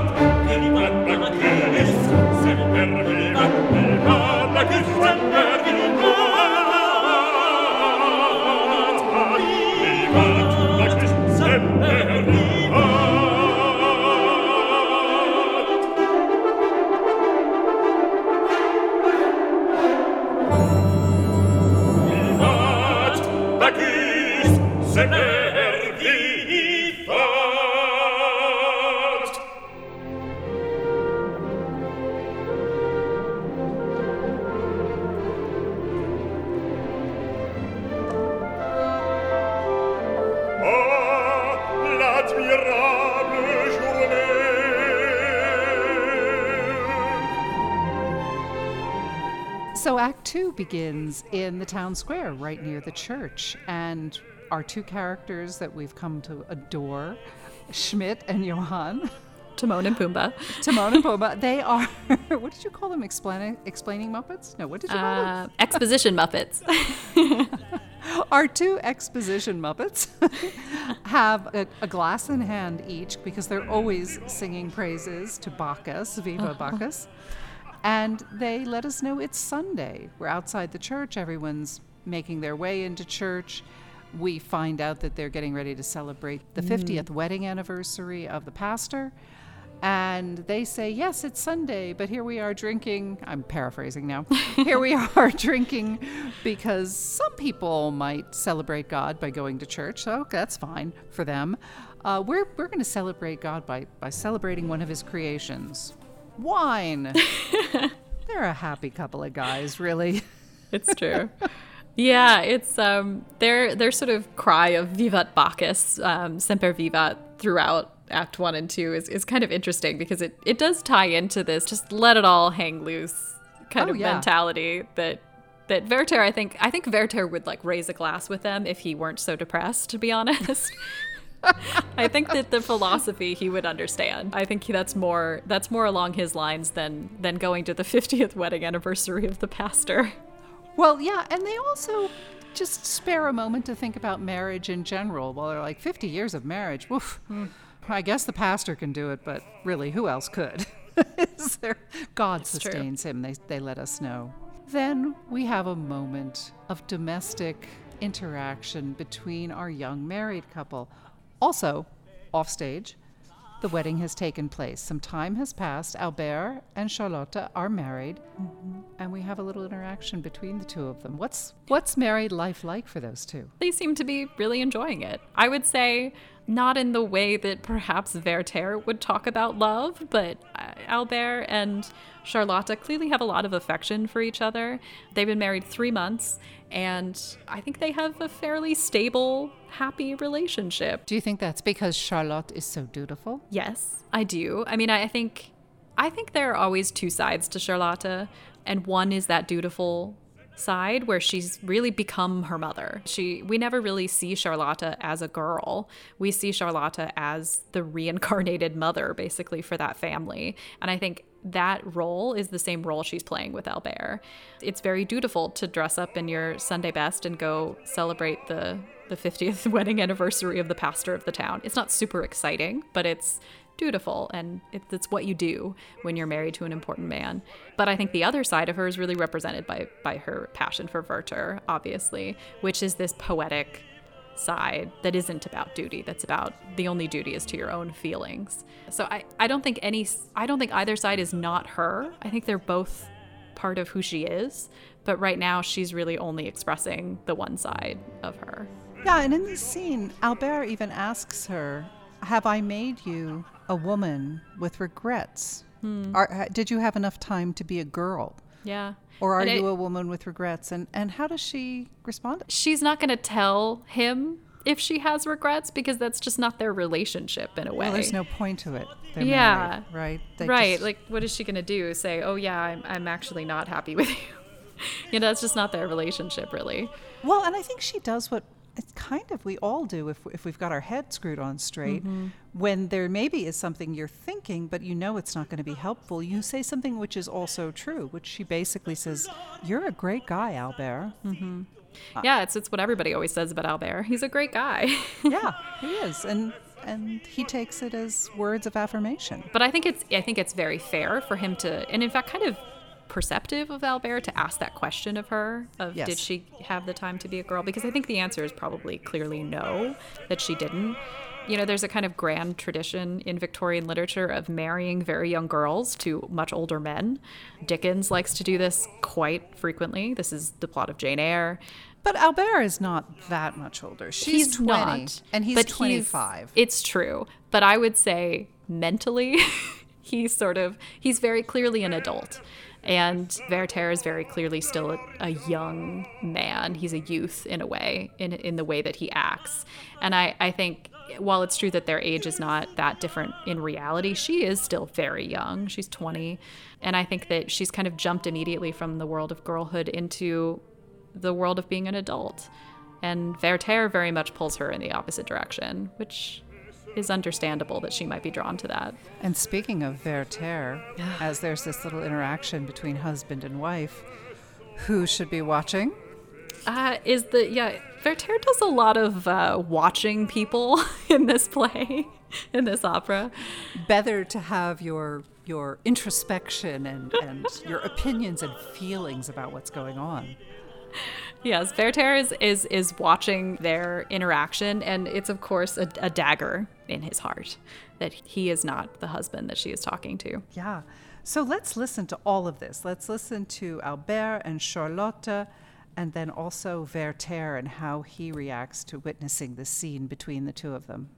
So Act Two begins in the town square right near the church, and our two characters that we've come to adore, Schmidt and Johann. Timon and Pumbaa. Timon and Pumbaa. They are, what did you call them? Explaining, explaining Muppets? No, what did you call uh, them? Exposition Muppets. Our two exposition Muppets have a, a glass in hand each, because they're always singing praises to Bacchus, Viva Bacchus. And they let us know it's Sunday. We're outside the church. Everyone's making their way into church. We find out that they're getting ready to celebrate the fiftieth mm. wedding anniversary of the pastor. And they say, yes, it's Sunday, but here we are drinking. I'm paraphrasing now. Here we are drinking because some people might celebrate God by going to church. So that's fine for them. Uh, we're we're going to celebrate God by, by celebrating one of his creations. Wine. They're a happy couple of guys, really. It's true. Yeah, it's um, their, their sort of cry of Vivat Bacchus, um, Semper Vivat, throughout Act One and Two is, is kind of interesting because it, it does tie into this just let it all hang loose kind oh, of yeah. mentality that that Werther, I think I think Werther would like raise a glass with them if he weren't so depressed, to be honest. I think that the philosophy he would understand. I think that's more that's more along his lines than than going to the fiftieth wedding anniversary of the pastor. Well, yeah, and they also just spare a moment to think about marriage in general. Well, they're like fifty years of marriage. Woof. Mm. I guess the pastor can do it, but really, who else could? there, God it's sustains true. him, they, they let us know. Then we have a moment of domestic interaction between our young married couple. Also, offstage, the wedding has taken place. Some time has passed. Albert and Charlotte are married, mm-hmm. and we have a little interaction between the two of them. What's what's married life like for those two? They seem to be really enjoying it. I would say not in the way that perhaps Werther would talk about love, but Albert and Charlotte clearly have a lot of affection for each other. They've been married three months, and I think they have a fairly stable, happy relationship. Do you think that's because Charlotte is so dutiful? Yes, I do. I mean, I think, I think there are always two sides to Charlotte, and one is that dutiful side where she's really become her mother. She we never really see Charlotte as a girl. We see Charlotte as the reincarnated mother, basically, for that family. And I think that role is the same role she's playing with Albert. It's very dutiful to dress up in your Sunday best and go celebrate the the fiftieth wedding anniversary of the pastor of the town. It's not super exciting, but it's dutiful, and it's what you do when you're married to an important man. But I think the other side of her is really represented by by her passion for Werther, obviously, which is this poetic side that isn't about duty. That's about the only duty is to your own feelings. So I, I don't think any I don't think either side is not her. I think they're both part of who she is, but right now she's really only expressing the one side of her. Yeah, and in this scene, Albert even asks her, "Have I made you a woman with regrets? Hmm. Are, did you have enough time to be a girl? Yeah. Or are and you I, a woman with regrets?" And and how does she respond? She's not going to tell him if she has regrets because that's just not their relationship in a way. Well, there's no point to it. They're yeah. married, right? They right. Just... Like, what is she going to do? Say, "Oh yeah, I'm I'm actually not happy with you." You know, that's just not their relationship, really. Well, and I think she does what it's kind of we all do if if we've got our head screwed on straight. Mm-hmm. When there maybe is something you're thinking, but you know it's not going to be helpful, you say something which is also true, which she basically says, "You're a great guy, Albert." Mm-hmm. Uh, yeah, it's it's what everybody always says about Albert. He's a great guy. Yeah, he is. And and he takes it as words of affirmation. But I think it's I think it's very fair for him to, and in fact kind of perceptive of Albert to ask that question of her of yes. Did she have the time to be a girl? Because I think the answer is probably clearly no, that she didn't. You know, there's a kind of grand tradition in Victorian literature of marrying very young girls to much older men. Dickens likes to do this quite frequently. This is the plot of Jane Eyre. But Albert is not that much older. She's he's twenty, not, and he's twenty-five. He's, it's true. But I would say mentally, he's sort of, he's very clearly an adult. And Werther is very clearly still a, a young man. He's a youth in a way, in in the way that he acts. And I, I think while it's true that their age is not that different in reality, she is still very young. She's twenty. And I think that she's kind of jumped immediately from the world of girlhood into the world of being an adult. And Werther very much pulls her in the opposite direction, which is understandable that she might be drawn to that. And speaking of Werther, as there's this little interaction between husband and wife, who should be watching? Uh, is the, yeah, Werther does a lot of uh, watching people in this play, in this opera. Better to have your your introspection and, and your opinions and feelings about what's going on. Yes, Werther is, is, is watching their interaction, and it's, of course, a, a dagger in his heart that he is not the husband that she is talking to. Yeah. So let's listen to all of this. Let's listen to Albert and Charlotte, and then also Werther and how he reacts to witnessing the scene between the two of them.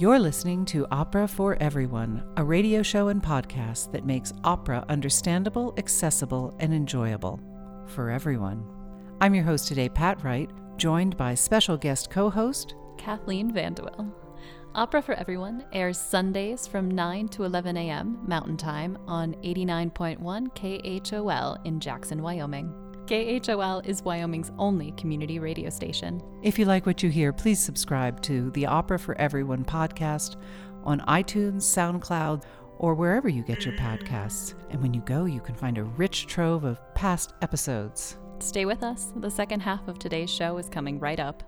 You're listening to Opera for Everyone, a radio show and podcast that makes opera understandable, accessible, and enjoyable for everyone. I'm your host today, Pat Wright, joined by special guest co-host Kathleen Vandewell. Opera for Everyone airs Sundays from nine to eleven a.m. Mountain Time on eighty-nine point one K H O L in Jackson, Wyoming. K H O L is Wyoming's only community radio station. If you like what you hear, please subscribe to the Opera for Everyone podcast on iTunes, SoundCloud, or wherever you get your podcasts. And when you go, you can find a rich trove of past episodes. Stay with us. The second half of today's show is coming right up.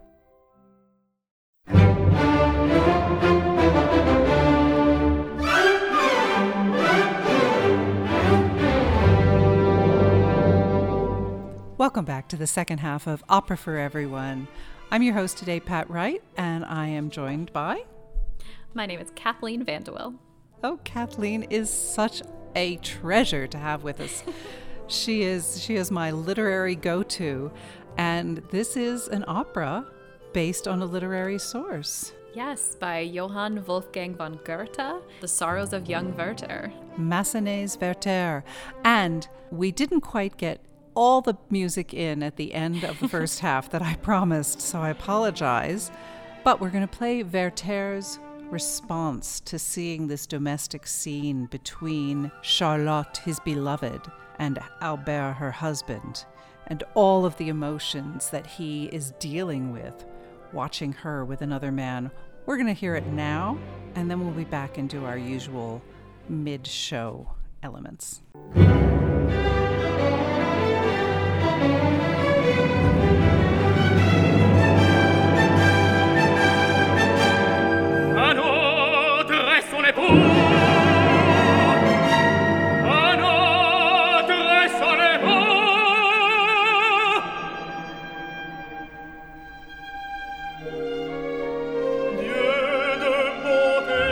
Welcome back to the second half of Opera for Everyone. I'm your host today, Pat Wright, and I am joined by... My name is Kathleen Vandewell. Oh, Kathleen is such a treasure to have with us. She is she is my literary go-to, and this is an opera based on a literary source. Yes, by Johann Wolfgang von Goethe, The Sorrows of Young Werther. Massenet's Werther. And we didn't quite get all the music in at the end of the first half that I promised, so I apologize. But we're going to play Werther's response to seeing this domestic scene between Charlotte, his beloved, and Albert, her husband, and all of the emotions that he is dealing with, watching her with another man. We're going to hear it now, and then we'll be back into our usual mid-show elements. Dieu de bonté,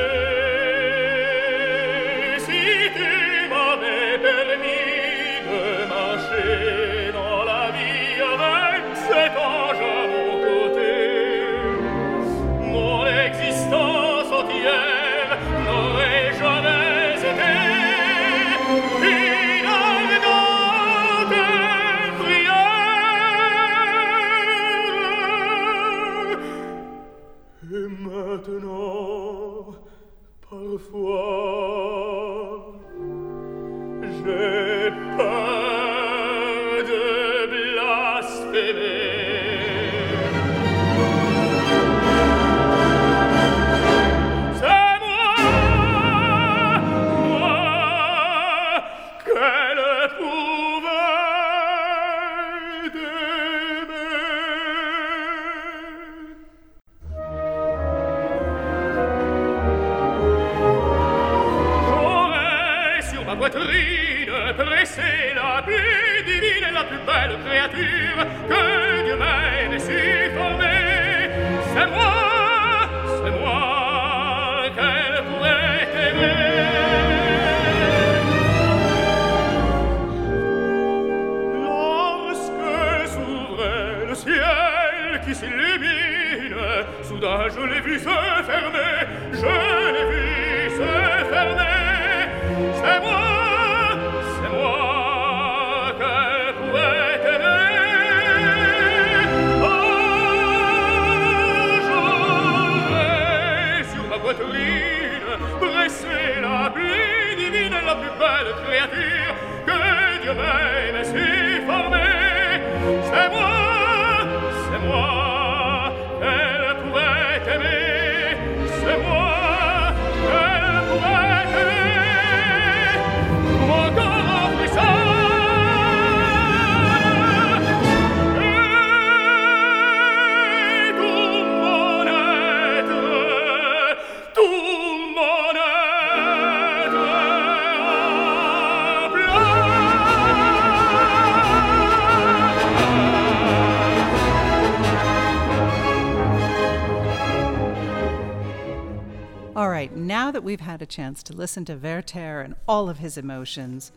We've had a chance to listen to Werther and all of his emotions.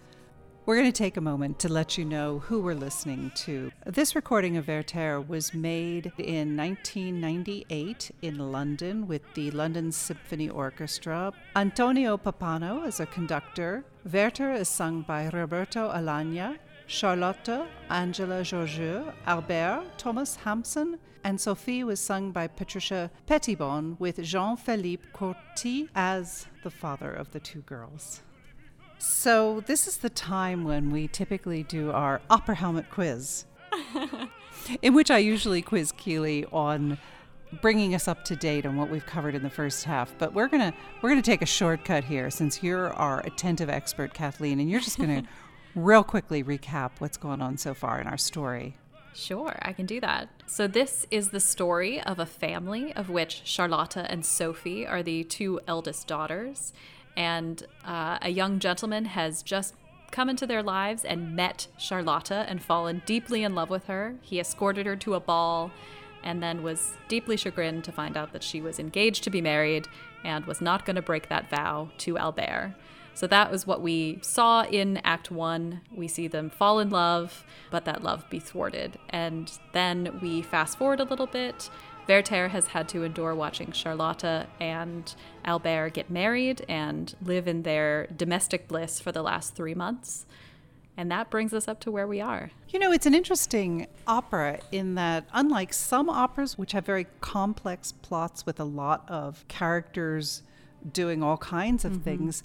We're going to take a moment to let you know who we're listening to. This recording of Werther was made in nineteen ninety-eight in London with the London Symphony Orchestra. Antonio Papano is a conductor. Werther is sung by Roberto Alagna, Charlotte, Angela Georgiou, Albert, Thomas Hampson, and Sophie was sung by Patricia Pettibon with Jean-Philippe Corti as the father of the two girls. So this is the time when we typically do our opera helmet quiz, in which I usually quiz Keeley on bringing us up to date on what we've covered in the first half. But we're gonna we're gonna take a shortcut here since you're our attentive expert, Kathleen, and you're just gonna real quickly recap what's going on so far in our story. Sure, I can do that. So this is the story of a family of which Charlotte and Sophie are the two eldest daughters. And uh, a young gentleman has just come into their lives and met Charlotte and fallen deeply in love with her. He escorted her to a ball and then was deeply chagrined to find out that she was engaged to be married and was not going to break that vow to Albert. So that was what we saw in Act One. We see them fall in love, but that love be thwarted. And then we fast forward a little bit. Werther has had to endure watching Charlotte and Albert get married and live in their domestic bliss for the last three months. And that brings us up to where we are. You know, it's an interesting opera in that, unlike some operas, which have very complex plots with a lot of characters doing all kinds of mm-hmm. things,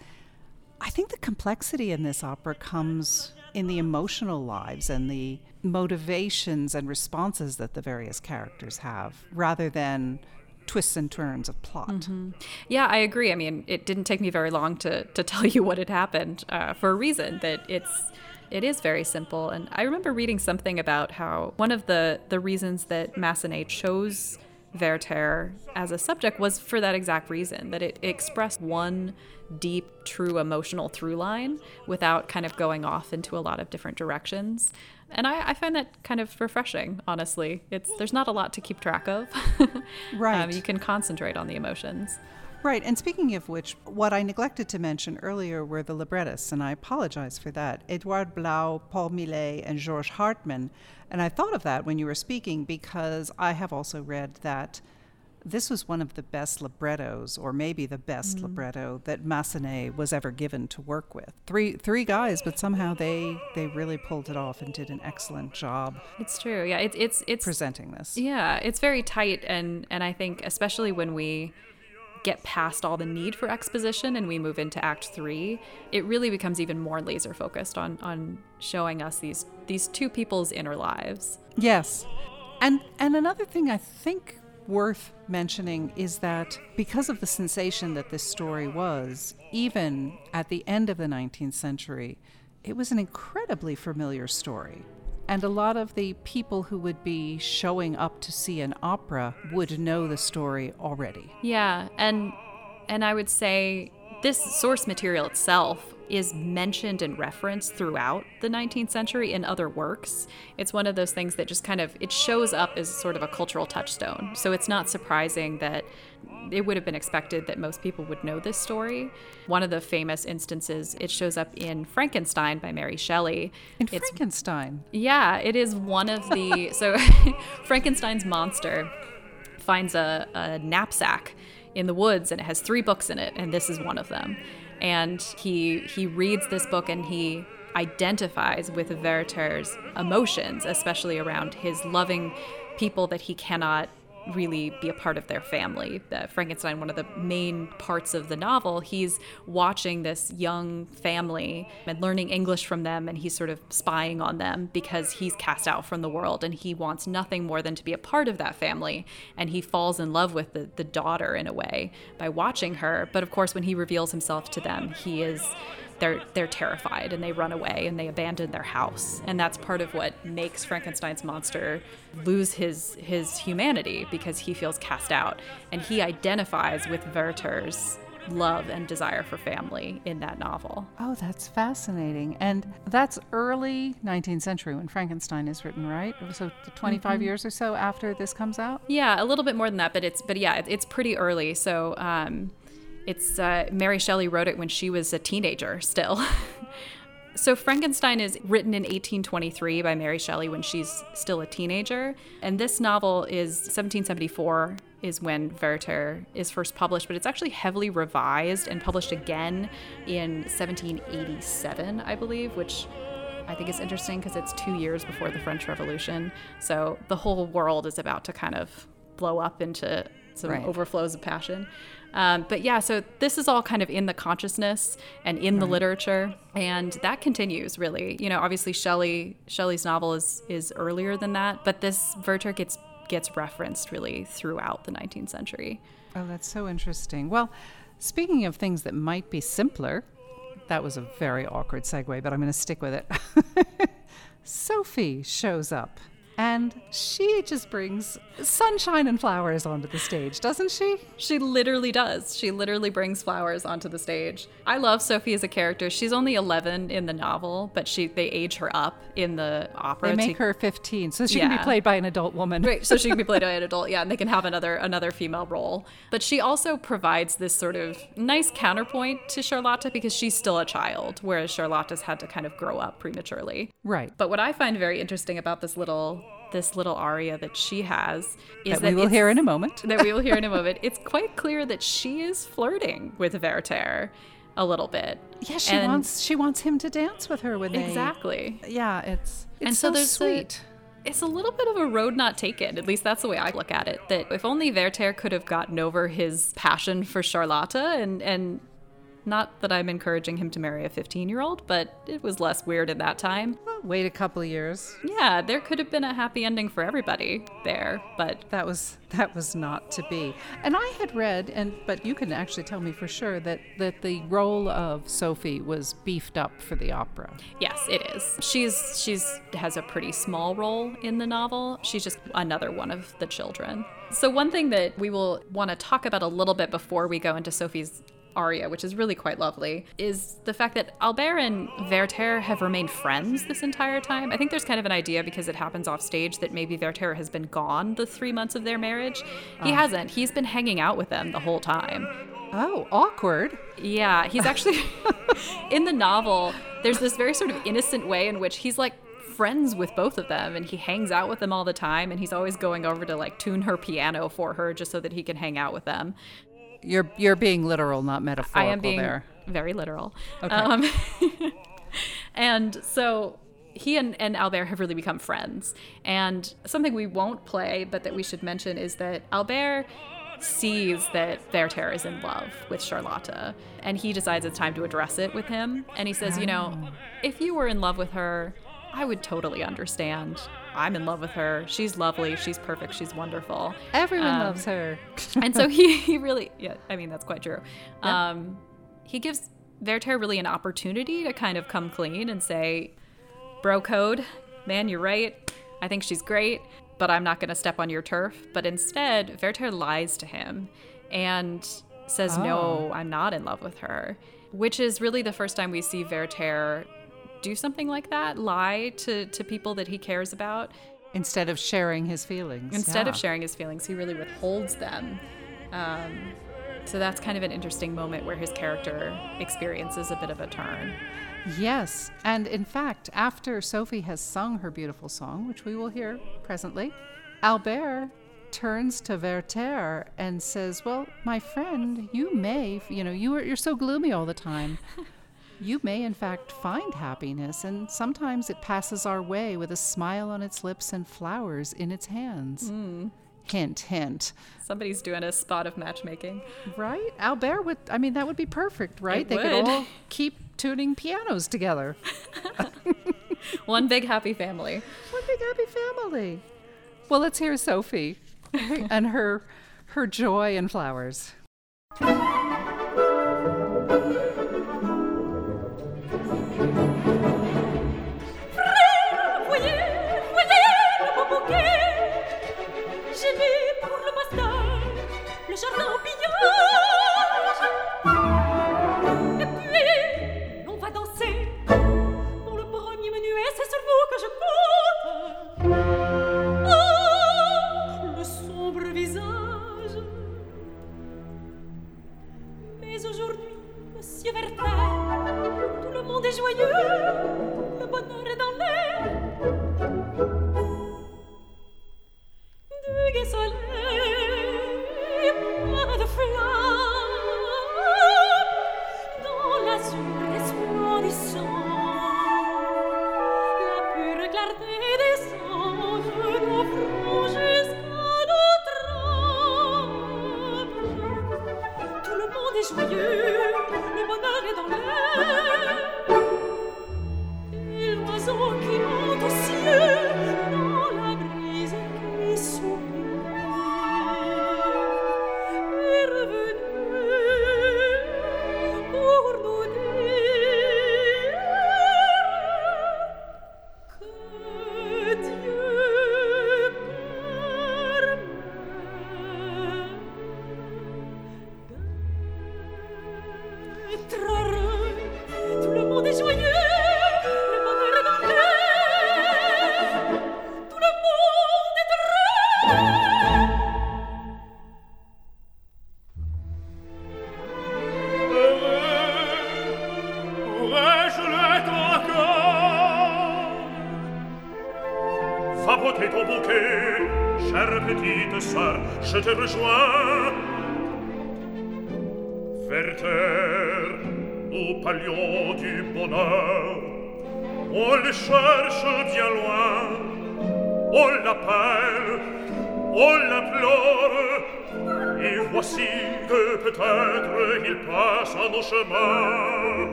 I think the complexity in this opera comes in the emotional lives and the motivations and responses that the various characters have, rather than twists and turns of plot. Mm-hmm. Yeah, I agree. I mean, it didn't take me very long to, to tell you what had happened uh, for a reason, that it's it is very simple. And I remember reading something about how one of the, the reasons that Massenet chose Werther as a subject was for that exact reason, that it expressed one deep, true emotional through line without kind of going off into a lot of different directions. And I, I find that kind of refreshing, honestly. It's there's not a lot to keep track of. Right. Um, you can concentrate on the emotions. Right, and speaking of which, what I neglected to mention earlier were the librettists, and I apologize for that. Edouard Blau, Paul Millet, and Georges Hartmann. And I thought of that when you were speaking because I have also read that this was one of the best librettos, or maybe the best mm. libretto, that Massenet was ever given to work with. Three three guys, but somehow they they really pulled it off and did an excellent job. It's true, yeah. It, it's it's presenting this. Yeah, it's very tight, and and I think especially when we get past all the need for exposition and we move into Act Three, it really becomes even more laser focused on on showing us these these two people's inner lives. Yes, and and another thing I think worth mentioning is that because of the sensation that this story was, even at the end of the nineteenth century, it was an incredibly familiar story. And a lot of the people who would be showing up to see an opera would know the story already. Yeah, and and I would say this source material itself is mentioned and referenced throughout the nineteenth century in other works. It's one of those things that just kind of, it shows up as sort of a cultural touchstone. So it's not surprising that it would have been expected that most people would know this story. One of the famous instances, it shows up in Frankenstein by Mary Shelley. In it's, Frankenstein? Yeah, it is one of the, so Frankenstein's monster finds a, a knapsack in the woods and it has three books in it, and this is one of them. And he he reads this book and he identifies with Werther's emotions, especially around his loving people that he cannot really be a part of their family. The Frankenstein, one of the main parts of the novel, he's watching this young family and learning English from them, and he's sort of spying on them because he's cast out from the world and he wants nothing more than to be a part of that family. And he falls in love with the, the daughter in a way by watching her. But of course, when he reveals himself to them, he is they're they're terrified and they run away and they abandon their house. And that's part of what makes Frankenstein's monster lose his his humanity, because he feels cast out and he identifies with Werther's love and desire for family in that novel. Oh, that's fascinating. And that's early nineteenth century when Frankenstein is written, right? So twenty-five mm-hmm. years or so after this comes out? Yeah, a little bit more than that, but it's but yeah, it's pretty early. So um It's uh, Mary Shelley wrote it when she was a teenager still. So Frankenstein is written in eighteen twenty-three by Mary Shelley when she's still a teenager. And this novel is seventeen seventy-four is when Werther is first published, but it's actually heavily revised and published again in seventeen eighty-seven, I believe, which I think is interesting because it's two years before the French Revolution. So the whole world is about to kind of blow up into some right. overflows of passion. Um, but yeah, so this is all kind of in the consciousness and in the right. literature, and that continues really. You know, obviously Shelley Shelley's novel is is earlier than that, but this Werther gets gets referenced really throughout the nineteenth century. Oh, that's so interesting. Well, speaking of things that might be simpler, that was a very awkward segue, but I'm going to stick with it. Sophie shows up. And she just brings sunshine and flowers onto the stage, doesn't she? She literally does. She literally brings flowers onto the stage. I love Sophie as a character. She's only eleven in the novel, but she they age her up in the opera. They make to, her fifteen, so she yeah. can be played by an adult woman. Right, so she can be played by an adult, yeah, and they can have another another female role. But she also provides this sort of nice counterpoint to Charlotte because she's still a child, whereas Charlotte's had to kind of grow up prematurely. Right. But what I find very interesting about this little... this little aria that she has is that, that we will hear in a moment. that we will hear in a moment. It's quite clear that she is flirting with Werther a little bit. Yeah, she and wants she wants him to dance with her when they exactly. Yeah, it's it's and so, so there's sweet. A, it's a little bit of a road not taken. At least that's the way I look at it. That if only Werther could have gotten over his passion for Charlotte, and and not that I'm encouraging him to marry a fifteen-year-old, but it was less weird at that time. Well, wait a couple of years. Yeah, there could have been a happy ending for everybody there, but that was that was not to be. And I had read, and but you can actually tell me for sure that that the role of Sophie was beefed up for the opera. Yes, it is. She's she's has a pretty small role in the novel. She's just another one of the children. So one thing that we will want to talk about a little bit before we go into Sophie's aria, which is really quite lovely, is the fact that Albert and Werther have remained friends this entire time. I think there's kind of an idea, because it happens off stage, that maybe Werther has been gone the three months of their marriage. He um. hasn't. He's been hanging out with them the whole time. Oh, awkward. Yeah, he's actually, in the novel, there's this very sort of innocent way in which he's like friends with both of them, and he hangs out with them all the time, and he's always going over to like tune her piano for her just so that he can hang out with them. You're you're being literal, not metaphorical. I am being there. Very literal. Okay. Um, and so he and, and Albert have really become friends. And something we won't play, but that we should mention, is that Albert sees that Werther is in love with Charlotte, and he decides it's time to address it with him. And he says, oh. you know, if you were in love with her, I would totally understand. I'm in love with her. She's lovely. She's perfect. She's wonderful. Everyone um, loves her. And so he, he really, yeah, I mean, that's quite true. Yeah. Um, he gives Werther really an opportunity to kind of come clean and say, bro code, man, you're right. I think she's great, but I'm not going to step on your turf. But instead, Werther lies to him and says, oh. no, I'm not in love with her, which is really the first time we see Werther do something like that, lie to, to people that he cares about. Instead of sharing his feelings. Instead yeah. of sharing his feelings, he really withholds them. Um, so that's kind of an interesting moment where his character experiences a bit of a turn. Yes, and in fact, after Sophie has sung her beautiful song, which we will hear presently, Albert turns to Werther and says, well, my friend, you may, you know, you are, you're so gloomy all the time. You may, in fact, find happiness, and sometimes it passes our way with a smile on its lips and flowers in its hands. Mm. Hint, hint. Somebody's doing a spot of matchmaking. Right? Albert would, I mean, that would be perfect, right? It they would. could all keep tuning pianos together. One big happy family. One big happy family. Well, let's hear Sophie and her, her joy and flowers.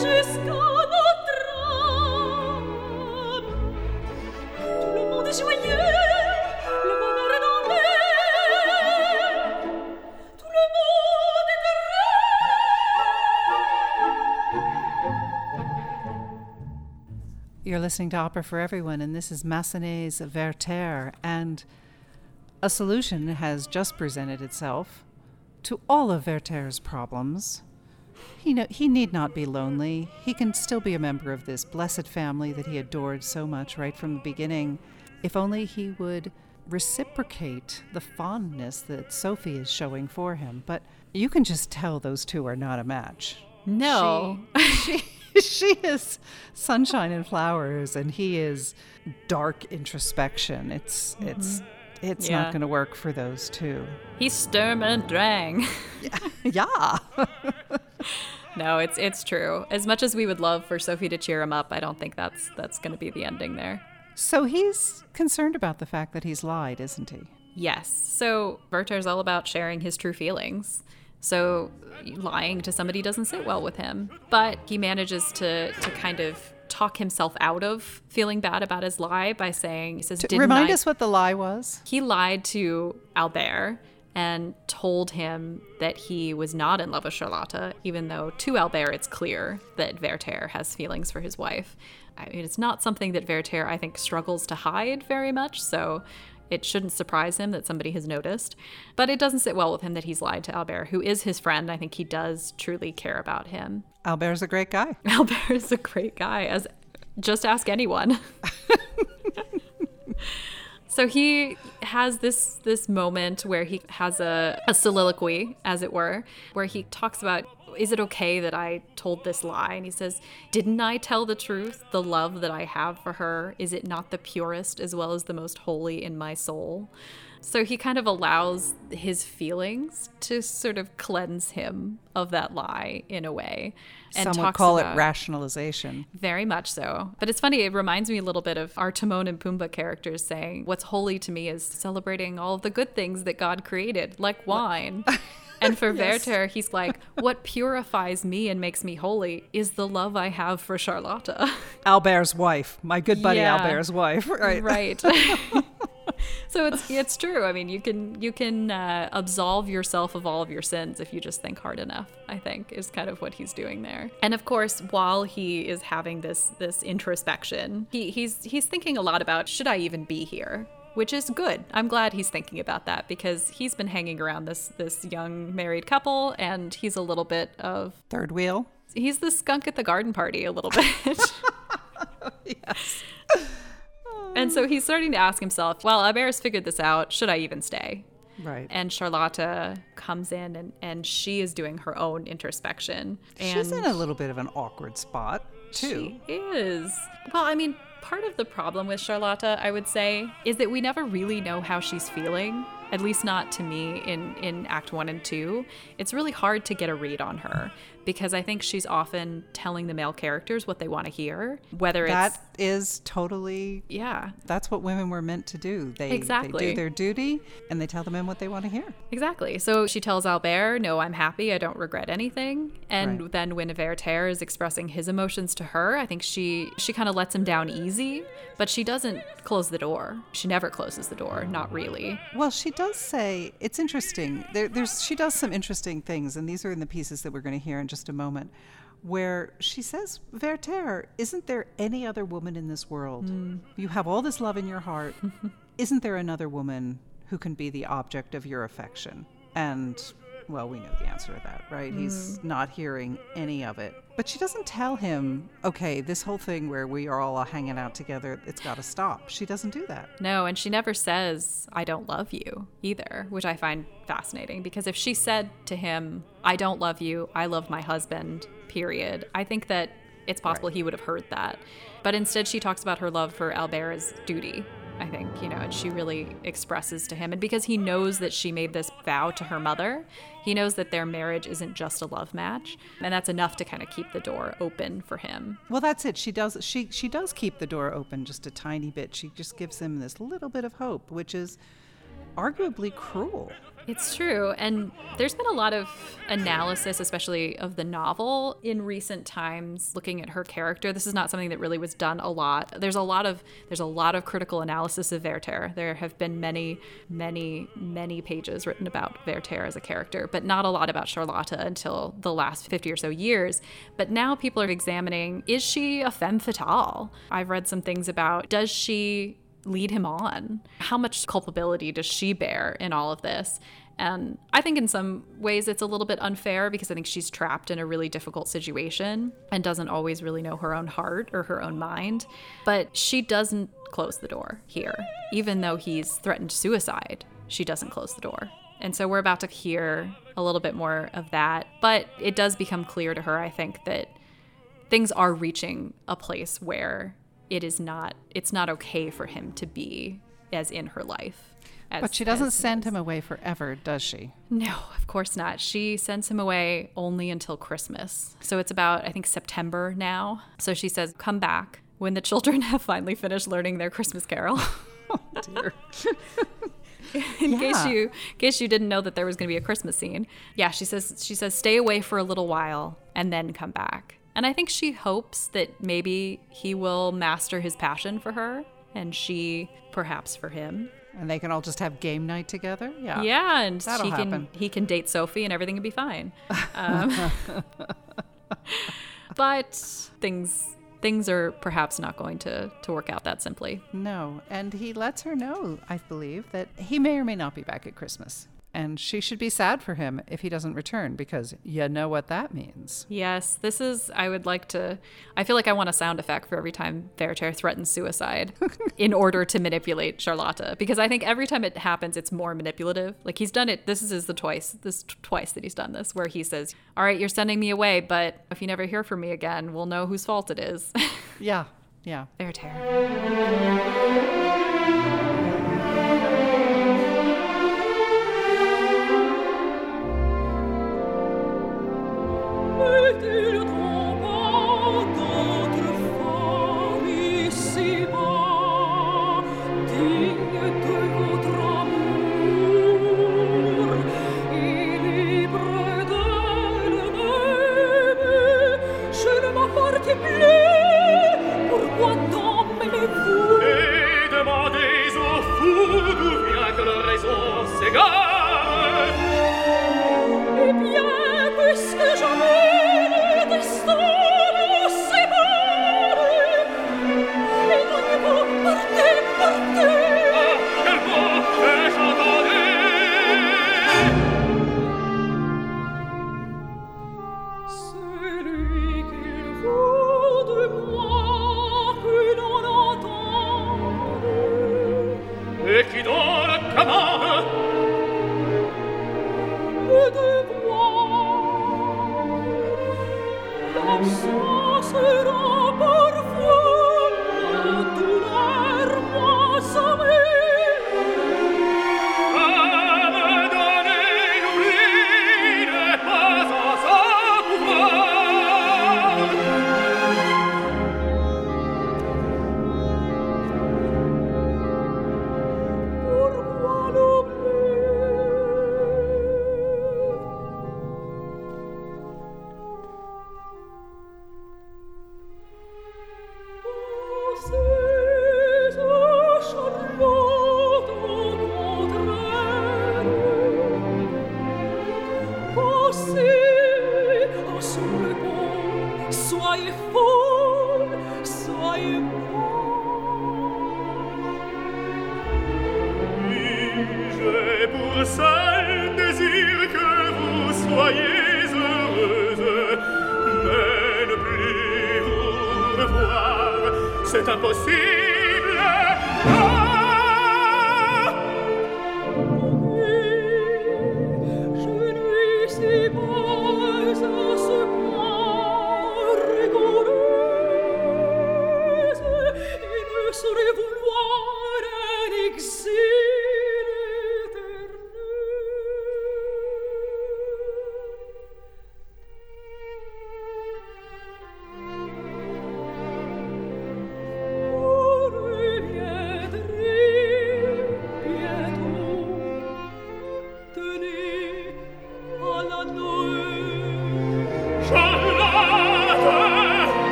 Just You're listening to Opera for Everyone, and this is Massenet's Werther, and a solution has just presented itself to all of Werther's problems. He no, he need not be lonely. He can still be a member of this blessed family that he adored so much right from the beginning, if only he would reciprocate the fondness that Sophie is showing for him. But you can just tell those two are not a match. No. She... she She is sunshine and flowers, and he is dark introspection. It's mm-hmm. it's it's yeah. not going to work for those two. He's Sturm und Drang. yeah. No, it's it's true. As much as we would love for Sophie to cheer him up, I don't think that's that's going to be the ending there. So he's concerned about the fact that he's lied, isn't he? Yes. So Werther's all about sharing his true feelings. So lying to somebody doesn't sit well with him, but he manages to to kind of talk himself out of feeling bad about his lie by saying, he says, Didn't remind I? us what the lie was. He lied to Albert and told him that he was not in love with Charlotte, even though to Albert it's clear that Werther has feelings for his wife. I mean, it's not something that Werther, I think, struggles to hide very much, so it shouldn't surprise him that somebody has noticed. But it doesn't sit well with him that he's lied to Albert, who is his friend. I think he does truly care about him. Albert's a great guy. Albert is a great guy. As just ask anyone. So he has this this moment where he has a, a soliloquy, as it were, where he talks about, is it okay that I told this lie? And he says, didn't I tell the truth? The love that I have for her, is it not the purest as well as the most holy in my soul? So he kind of allows his feelings to sort of cleanse him of that lie in a way. And some would call it rationalization. Very much so. But it's funny, it reminds me a little bit of our Timon and Pumbaa characters saying, what's holy to me is celebrating all the good things that God created, like wine. And for yes. Werther, he's like, what purifies me and makes me holy is the love I have for Charlotte. Albert's wife, my good buddy yeah. Albert's wife. Right. Right. So it's it's true. I mean, you can you can uh, absolve yourself of all of your sins if you just think hard enough, I think, is kind of what he's doing there. And of course, while he is having this this introspection, he he's he's thinking a lot about, should I even be here? Which is good. I'm glad he's thinking about that, because he's been hanging around this this young married couple, and he's a little bit of third wheel. He's the skunk at the garden party a little bit. Yes. And so he's starting to ask himself, well, Albert's figured this out. Should I even stay? Right. And Charlotte comes in, and, and she is doing her own introspection. And she's in a little bit of an awkward spot, too. She is. Well, I mean, part of the problem with Charlotte, I would say, is that we never really know how she's feeling, at least not to me in, in Act One and Two. It's really hard to get a read on her, because I think she's often telling the male characters what they want to hear, whether it's... That is totally... Yeah. That's what women were meant to do. They, exactly. They do their duty, and they tell the men what they want to hear. Exactly. So she tells Albert, no, I'm happy, I don't regret anything. And right. then when Werther is expressing his emotions to her, I think she, she kind of lets him down easy, but she doesn't close the door. She never closes the door, not really. Well, she does say, it's interesting, there, there's she does some interesting things, and these are in the pieces that we're going to hear in just Just a moment, where she says, Werther, isn't there any other woman in this world? Mm. You have all this love in your heart. Isn't there another woman who can be the object of your affection? And, well, we know the answer to that, right? Mm. He's not hearing any of it. But she doesn't tell him, okay, this whole thing where we are all hanging out together, it's got to stop. She doesn't do that. No, and she never says, I don't love you either, which I find fascinating, because if she said to him, I don't love you, I love my husband, period, I think that it's possible right. he would have heard that. But instead she talks about her love for Albert's duty, I think, you know, and she really expresses to him. And because he knows that she made this vow to her mother, he knows that their marriage isn't just a love match, and that's enough to kind of keep the door open for him. Well, that's it. She does she she does keep the door open just a tiny bit. She just gives him this little bit of hope, which is arguably cruel. It's true. And there's been a lot of analysis, especially of the novel, in recent times, looking at her character. This is not something that really was done a lot. There's a lot of there's a lot of critical analysis of Werther. There have been many, many, many pages written about Werther as a character, but not a lot about Charlotte until the last fifty or so years. But now people are examining, is she a femme fatale? I've read some things about, does she lead him on? How much culpability does she bear in all of this? And I think in some ways it's a little bit unfair, because I think she's trapped in a really difficult situation and doesn't always really know her own heart or her own mind. But she doesn't close the door here. Even though he's threatened suicide, she doesn't close the door. And so we're about to hear a little bit more of that. But it does become clear to her, I think, that things are reaching a place where it is not, it's not okay for him to be as in her life. As, but she doesn't send him away forever, does she? No, of course not. She sends him away only until Christmas. So it's about, I think, September now. So she says, come back when the children have finally finished learning their Christmas carol. Oh, dear. in yeah. case you in case you didn't know that there was going to be a Christmas scene. Yeah, she says, she says, stay away for a little while and then come back. And I think she hopes that maybe he will master his passion for her, and she perhaps for him. And they can all just have game night together? Yeah, yeah, and That'll she can, he can date Sophie and everything will be fine. Um, but things things are perhaps not going to, to work out that simply. No, and he lets her know, I believe, that he may or may not be back at Christmas. And she should be sad for him if he doesn't return, because you know what that means. Yes, this is, I would like to, I feel like I want a sound effect for every time Werther threatens suicide in order to manipulate Charlotte. Because I think every time it happens, it's more manipulative. Like he's done it, this is the twice, this twice that he's done this, where he says, all right, you're sending me away, but if you never hear from me again, we'll know whose fault it is. yeah, yeah. Werther.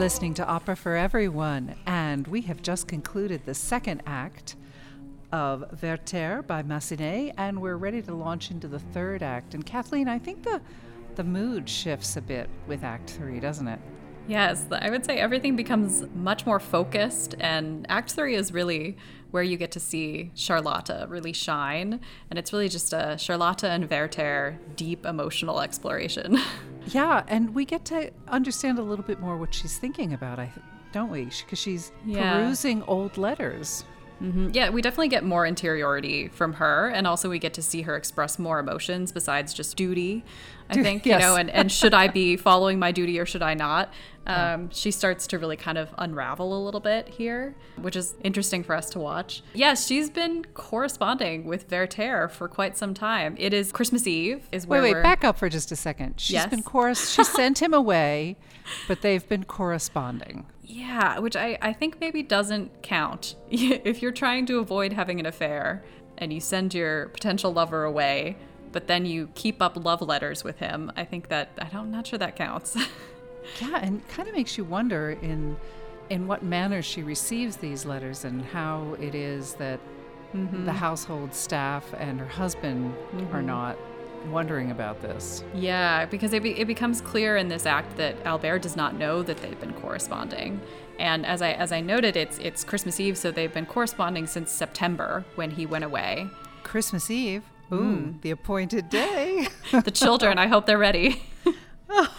Listening to Opera for Everyone, and we have just concluded the second act of Werther by Massenet, and we're ready to launch into the third act. And Kathleen, I think the the mood shifts a bit with Act Three, doesn't it? Yes, I would say everything becomes much more focused, and Act Three is really where you get to see Charlotte really shine, and it's really just a Charlotte and Werther deep emotional exploration. Yeah, and we get to understand a little bit more what she's thinking about, I th- don't we? Because she's yeah. perusing old letters. Mm-hmm. Yeah, we definitely get more interiority from her, and also we get to see her express more emotions besides just duty, I think, yes. you know, and, and should I be following my duty or should I not? Um, yeah. She starts to really kind of unravel a little bit here, which is interesting for us to watch. Yes, yeah, she's been corresponding with Werther for quite some time. It is Christmas Eve is where Wait, wait, we're... back up for just a second. She's yes. been chorus. She sent him away, but they've been corresponding. Yeah, which I, I think maybe doesn't count. If you're trying to avoid having an affair and you send your potential lover away, but then you keep up love letters with him, I think that, I don't, I'm not sure that counts. Yeah, and kind of makes you wonder in in what manner she receives these letters and how it is that mm-hmm. the household staff and her husband mm-hmm. are not wondering about this. Yeah, because it, be, it becomes clear in this act that Albert does not know that they've been corresponding. And as I as I noted, it's it's Christmas Eve, so they've been corresponding since September when he went away. Christmas Eve? Ooh, mm. the appointed day. The children, I hope they're ready. Oh,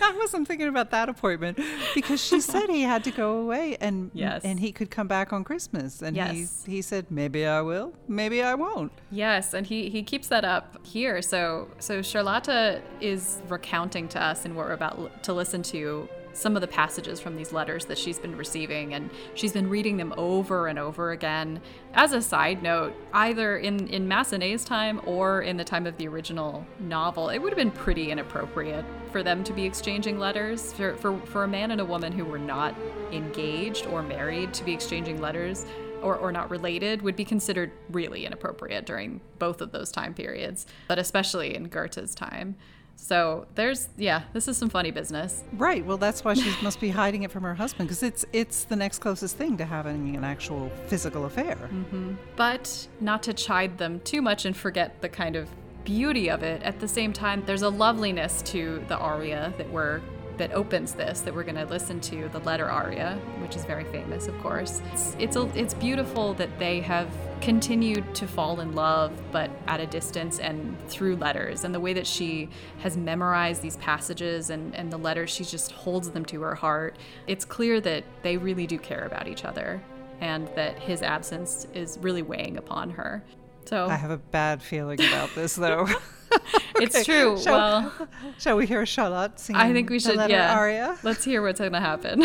I wasn't thinking about that appointment because she said he had to go away and yes. and he could come back on Christmas. And yes. he, he said, maybe I will, maybe I won't. Yes, and he, he keeps that up here. So, so Charlotte is recounting to us, and what we're about to listen to, some of the passages from these letters that she's been receiving, and she's been reading them over and over again. As a side note, either in, in Massenet's time or in the time of the original novel, it would have been pretty inappropriate for them to be exchanging letters. For, for, for a man and a woman who were not engaged or married to be exchanging letters or, or not related would be considered really inappropriate during both of those time periods, but especially in Goethe's time. So there's, yeah, this is some funny business. Right. Well, that's why she must be hiding it from her husband, because it's it's the next closest thing to having an actual physical affair. Mm-hmm. But not to chide them too much and forget the kind of beauty of it. At the same time, there's a loveliness to the aria that we're that opens this, that we're going to listen to, the letter aria, which is very famous, of course. It's it's, a, it's beautiful that they have continued to fall in love, but at a distance and through letters, and the way that she has memorized these passages and, and the letters, she just holds them to her heart. It's clear that they really do care about each other and that his absence is really weighing upon her. So I have a bad feeling about this, though. It's true. Shall, well, shall we hear Charlotte sing? I think we should. The yeah. Aria? Let's hear what's going to happen.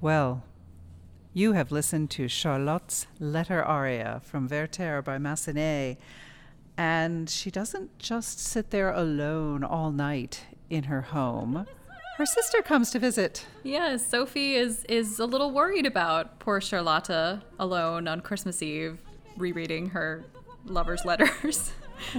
Well, you have listened to Charlotte's letter aria from Werther by Massenet, and she doesn't just sit there alone all night in her home. Her sister comes to visit. Yes, yeah, Sophie is, is a little worried about poor Charlotte alone on Christmas Eve, rereading her lover's letters.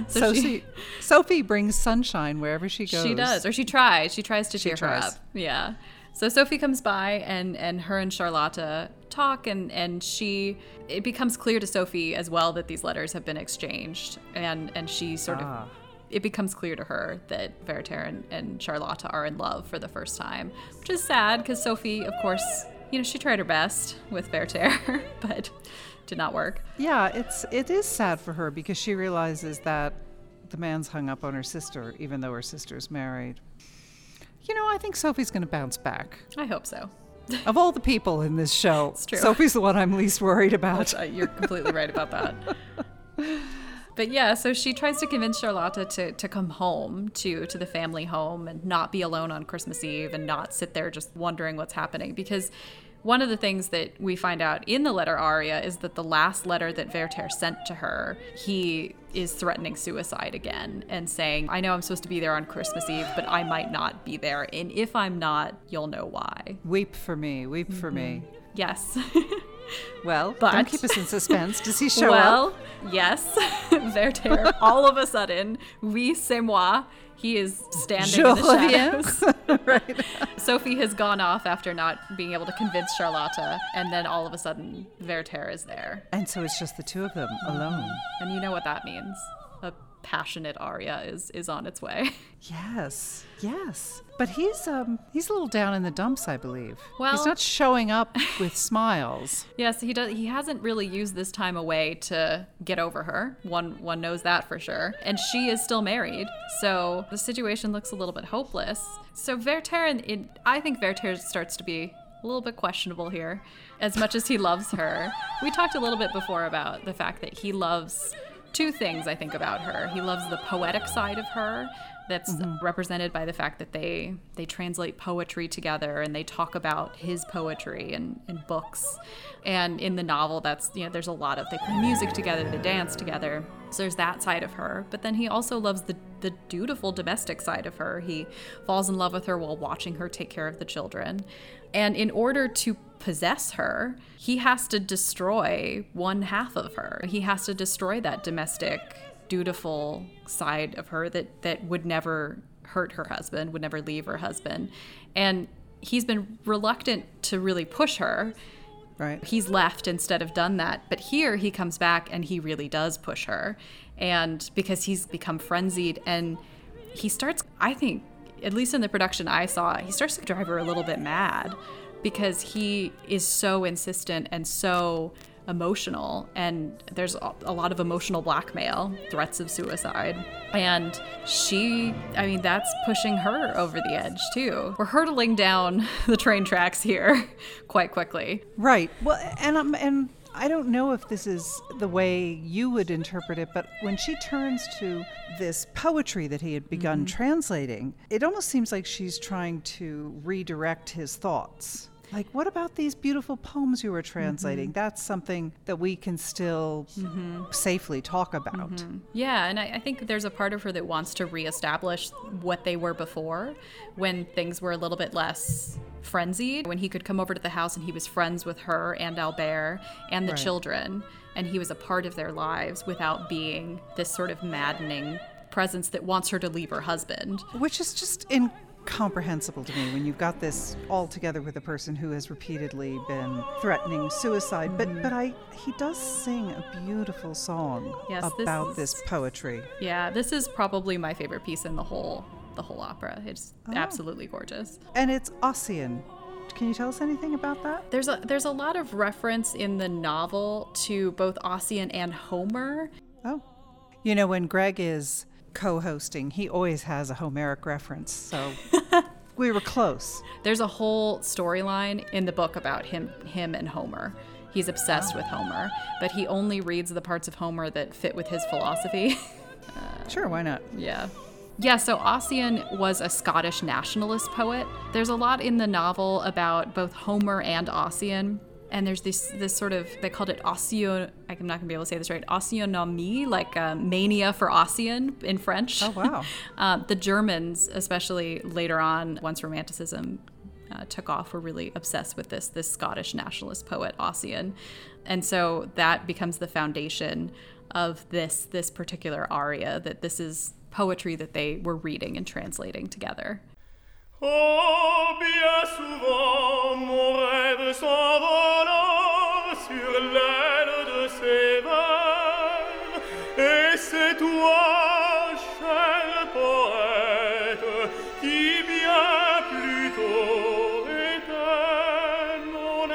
so so she, she, Sophie brings sunshine wherever she goes. She does, or she tries. She tries to cheer her up. Yeah. So Sophie comes by, and, and her and Charlotte talk, and, and she it becomes clear to Sophie as well that these letters have been exchanged, and, and she sort ah. of it becomes clear to her that Werther and, and Charlotte are in love for the first time, which is sad because Sophie, of course, you know, she tried her best with Werther, but did not work. Yeah, it's it is sad for her because she realizes that the man's hung up on her sister, even though her sister's married. You know, I think Sophie's going to bounce back. I hope so. Of all the people in this show, it's true. Sophie's the one I'm least worried about. Uh, you're completely right about that. But yeah, so she tries to convince Charlotte to, to come home to, to the family home and not be alone on Christmas Eve and not sit there just wondering what's happening. Because one of the things that we find out in the letter aria is that the last letter that Werther sent to her, he is threatening suicide again and saying, I know I'm supposed to be there on Christmas Eve, but I might not be there. And if I'm not, you'll know why. Weep for me, weep mm-hmm. for me. Yes. Well, but, don't keep us in suspense. Does he show well, up? Well, yes. Werther, all of a sudden, oui, c'est moi. He is standing Jules in the shadows. Right. Sophie has gone off after not being able to convince Charlotte, and then all of a sudden, Werther is there. And so it's just the two of them alone. And you know what that means. A passionate aria is, is on its way. Yes, yes. But he's um he's a little down in the dumps, I believe. Well, he's not showing up with smiles. Yes, he does. He hasn't really used this time away to get over her. One one knows that for sure. And she is still married, so the situation looks a little bit hopeless. So Werther, in, in, I think Werther starts to be a little bit questionable here, as much as he loves her. We talked a little bit before about the fact that he loves two things, I think, about her. He loves the poetic side of her that's mm-hmm. represented by the fact that they they translate poetry together and they talk about his poetry and, and books. And in the novel, that's, you know, there's a lot of, they play music together, they dance together. So there's that side of her. But then he also loves the, the dutiful domestic side of her. He falls in love with her while watching her take care of the children. And in order to possess her, he has to destroy one half of her. He has to destroy that domestic, dutiful side of her that, that would never hurt her husband, would never leave her husband. And he's been reluctant to really push her. Right. He's left instead of done that. But here he comes back and he really does push her. And because he's become frenzied and he starts, I think, at least in the production I saw, he starts to drive her a little bit mad because he is so insistent and so emotional, and there's a lot of emotional blackmail, threats of suicide, and she, I mean, that's pushing her over the edge too. We're hurtling down the train tracks here quite quickly. Right. Well, and um, and I don't know if this is the way you would interpret it, but when she turns to this poetry that he had begun mm-hmm. translating, it almost seems like she's trying to redirect his thoughts. Like, what about these beautiful poems you were translating? Mm-hmm. That's something that we can still mm-hmm. safely talk about. Mm-hmm. Yeah, and I, I think there's a part of her that wants to reestablish what they were before, when things were a little bit less frenzied, when he could come over to the house and he was friends with her and Albert and the right. children, and he was a part of their lives without being this sort of maddening presence that wants her to leave her husband. Which is just in. Comprehensible to me when you've got this all together with a person who has repeatedly been threatening suicide. But but I he does sing a beautiful song yes, about this, is, this poetry. Yeah, this is probably my favorite piece in the whole the whole opera. It's oh. absolutely gorgeous. And it's Ossian. Can you tell us anything about that? There's a there's a lot of reference in the novel to both Ossian and Homer. Oh. You know, when Greg is co-hosting, he always has a Homeric reference, so we were close. There's a whole storyline in the book about him him and Homer. He's obsessed with Homer, but he only reads the parts of Homer that fit with his philosophy. uh, sure, why not? Yeah. Yeah, so Ossian was a Scottish nationalist poet. There's a lot in the novel about both Homer and Ossian. And there's this this sort of, they called it Ossio, I'm not going to be able to say this right, Ossionomie, like uh, mania for Ossian in French. Oh, wow. uh, the Germans, especially later on, once Romanticism uh, took off, were really obsessed with this, this Scottish nationalist poet, Ossian. And so that becomes the foundation of this this particular aria, that this is poetry that they were reading and translating together. Oh, bien souvent, mon rêve s'envolant sur l'aile de ses vagues, et c'est toi, cher poète, qui bien plus tôt était mon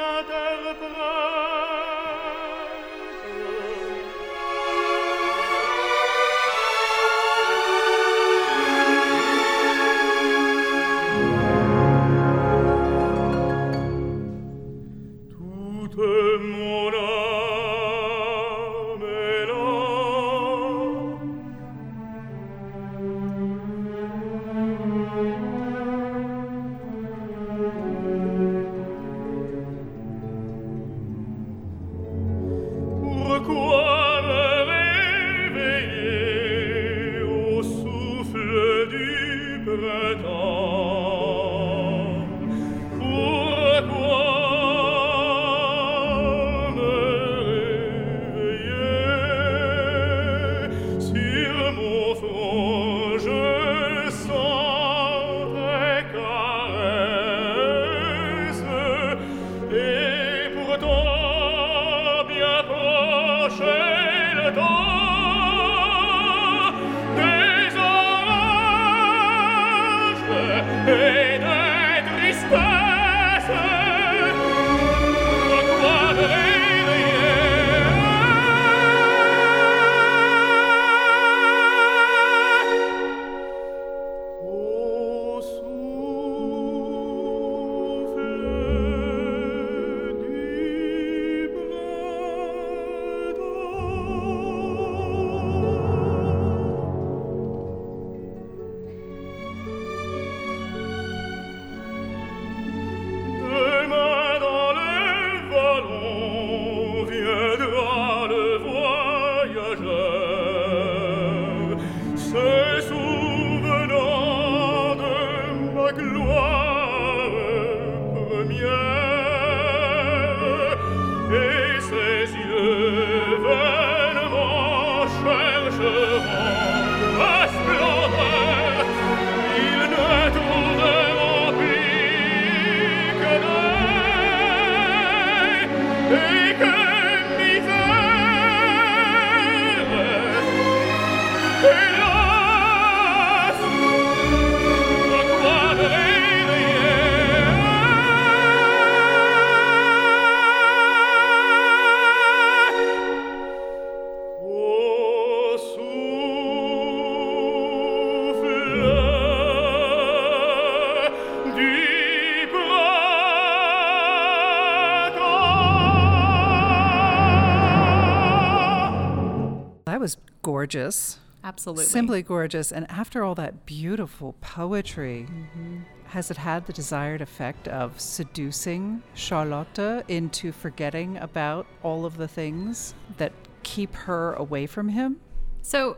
Gorgeous. Absolutely. Simply gorgeous. And after all that beautiful poetry, mm-hmm. has it had the desired effect of seducing Charlotte into forgetting about all of the things that keep her away from him? So,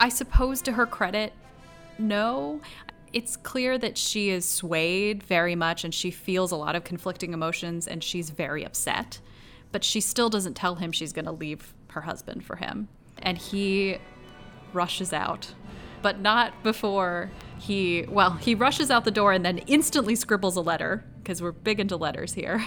I suppose to her credit, no. It's clear that she is swayed very much and she feels a lot of conflicting emotions and she's very upset. But she still doesn't tell him she's going to leave her husband for him. And he rushes out, but not before he, well, he rushes out the door and then instantly scribbles a letter, because we're big into letters here.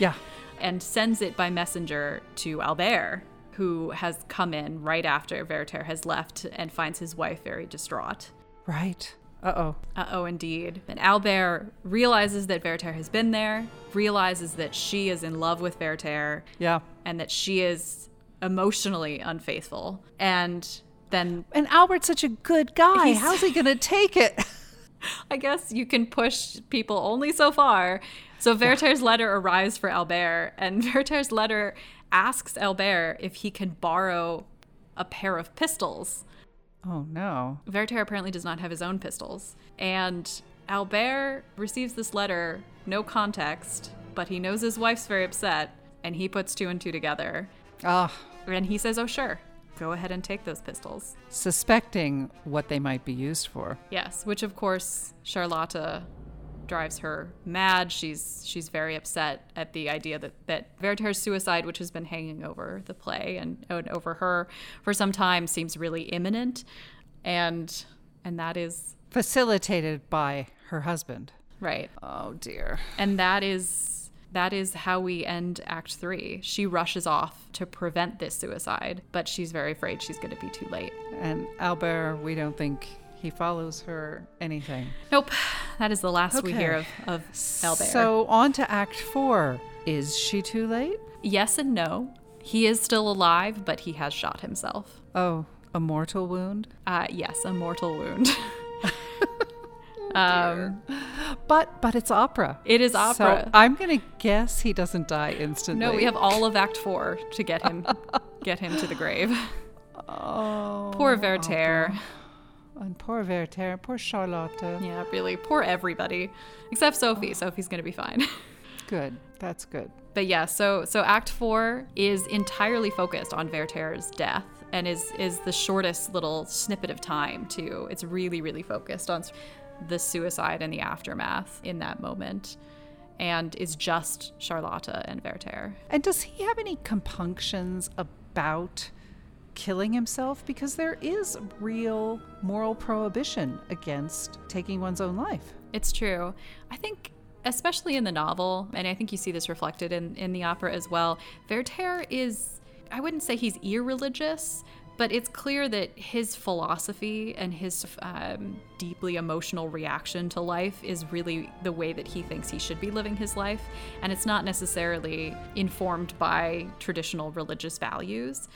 Yeah. And sends it by messenger to Albert, who has come in right after Werther has left and finds his wife very distraught. Right. Uh-oh. Uh-oh, indeed. And Albert realizes that Werther has been there, realizes that she is in love with Werther. Yeah. And that she is emotionally unfaithful. And then... And Albert's such a good guy. How's he going to take it? I guess you can push people only so far. So Werther's yeah. letter arrives for Albert, and Werther's letter asks Albert if he can borrow a pair of pistols. Oh, no. Werther apparently does not have his own pistols. And Albert receives this letter, no context, but he knows his wife's very upset, and he puts two and two together. Ah. Oh. And he says, oh, sure, go ahead and take those pistols. Suspecting what they might be used for. Yes, which, of course, Charlotte drives her mad. She's she's very upset at the idea that, that Werther's suicide, which has been hanging over the play and, and over her for some time, seems really imminent. And and that is... facilitated by her husband. Right. Oh, dear. And that is that is how we end Act Three. She rushes off to prevent this suicide, but she's very afraid she's going to be too late. And Albert, we don't think... he follows her, anything. Nope. That is the last okay. we hear of, of Albert. So on to Act Four. Is she too late? Yes and no. He is still alive, but he has shot himself. Oh, a mortal wound? Uh, yes, a mortal wound. oh, um, but but it's opera. It is opera. So I'm going to guess he doesn't die instantly. No, we have all of Act Four to get him get him to the grave. Oh. Poor Werther. Opera. And poor Werther, poor Charlotte. Yeah, really. Poor everybody. Except Sophie. Oh. Sophie's going to be fine. Good. That's good. But yeah, so so Act Four is entirely focused on Werther's death and is, is the shortest little snippet of time, too. It's really, really focused on the suicide and the aftermath in that moment. And is just Charlotte and Werther. And does he have any compunctions about... killing himself, because there is real moral prohibition against taking one's own life. It's true. I think, especially in the novel, and I think you see this reflected in, in the opera as well, Werther is, I wouldn't say he's irreligious, but it's clear that his philosophy and his um, deeply emotional reaction to life is really the way that he thinks he should be living his life. And it's not necessarily informed by traditional religious values.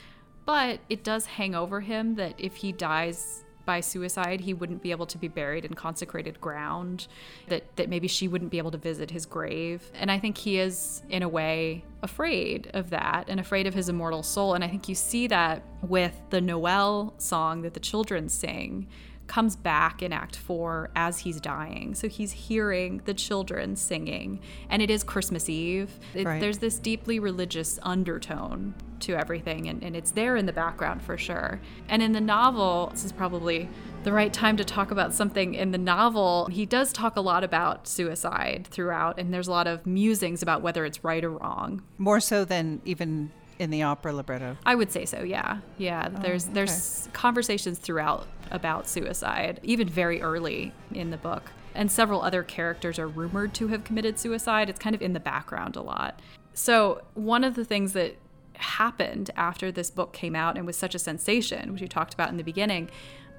But it does hang over him that if he dies by suicide, he wouldn't be able to be buried in consecrated ground, that, that maybe she wouldn't be able to visit his grave. And I think he is, in a way, afraid of that and afraid of his immortal soul. And I think you see that with the Noel song that the children sing, comes back in Act Four as he's dying. So he's hearing the children singing, and it is Christmas Eve. It, right. There's this deeply religious undertone to everything, and, and it's there in the background for sure. And in the novel, this is probably the right time to talk about something in the novel. He does talk a lot about suicide throughout, and there's a lot of musings about whether it's right or wrong. More so than even... in the opera libretto. I would say so, yeah. Yeah, oh, there's okay. there's conversations throughout about suicide, even very early in the book. And several other characters are rumored to have committed suicide. It's kind of in the background a lot. So one of the things that happened after this book came out and was such a sensation, which you talked about in the beginning,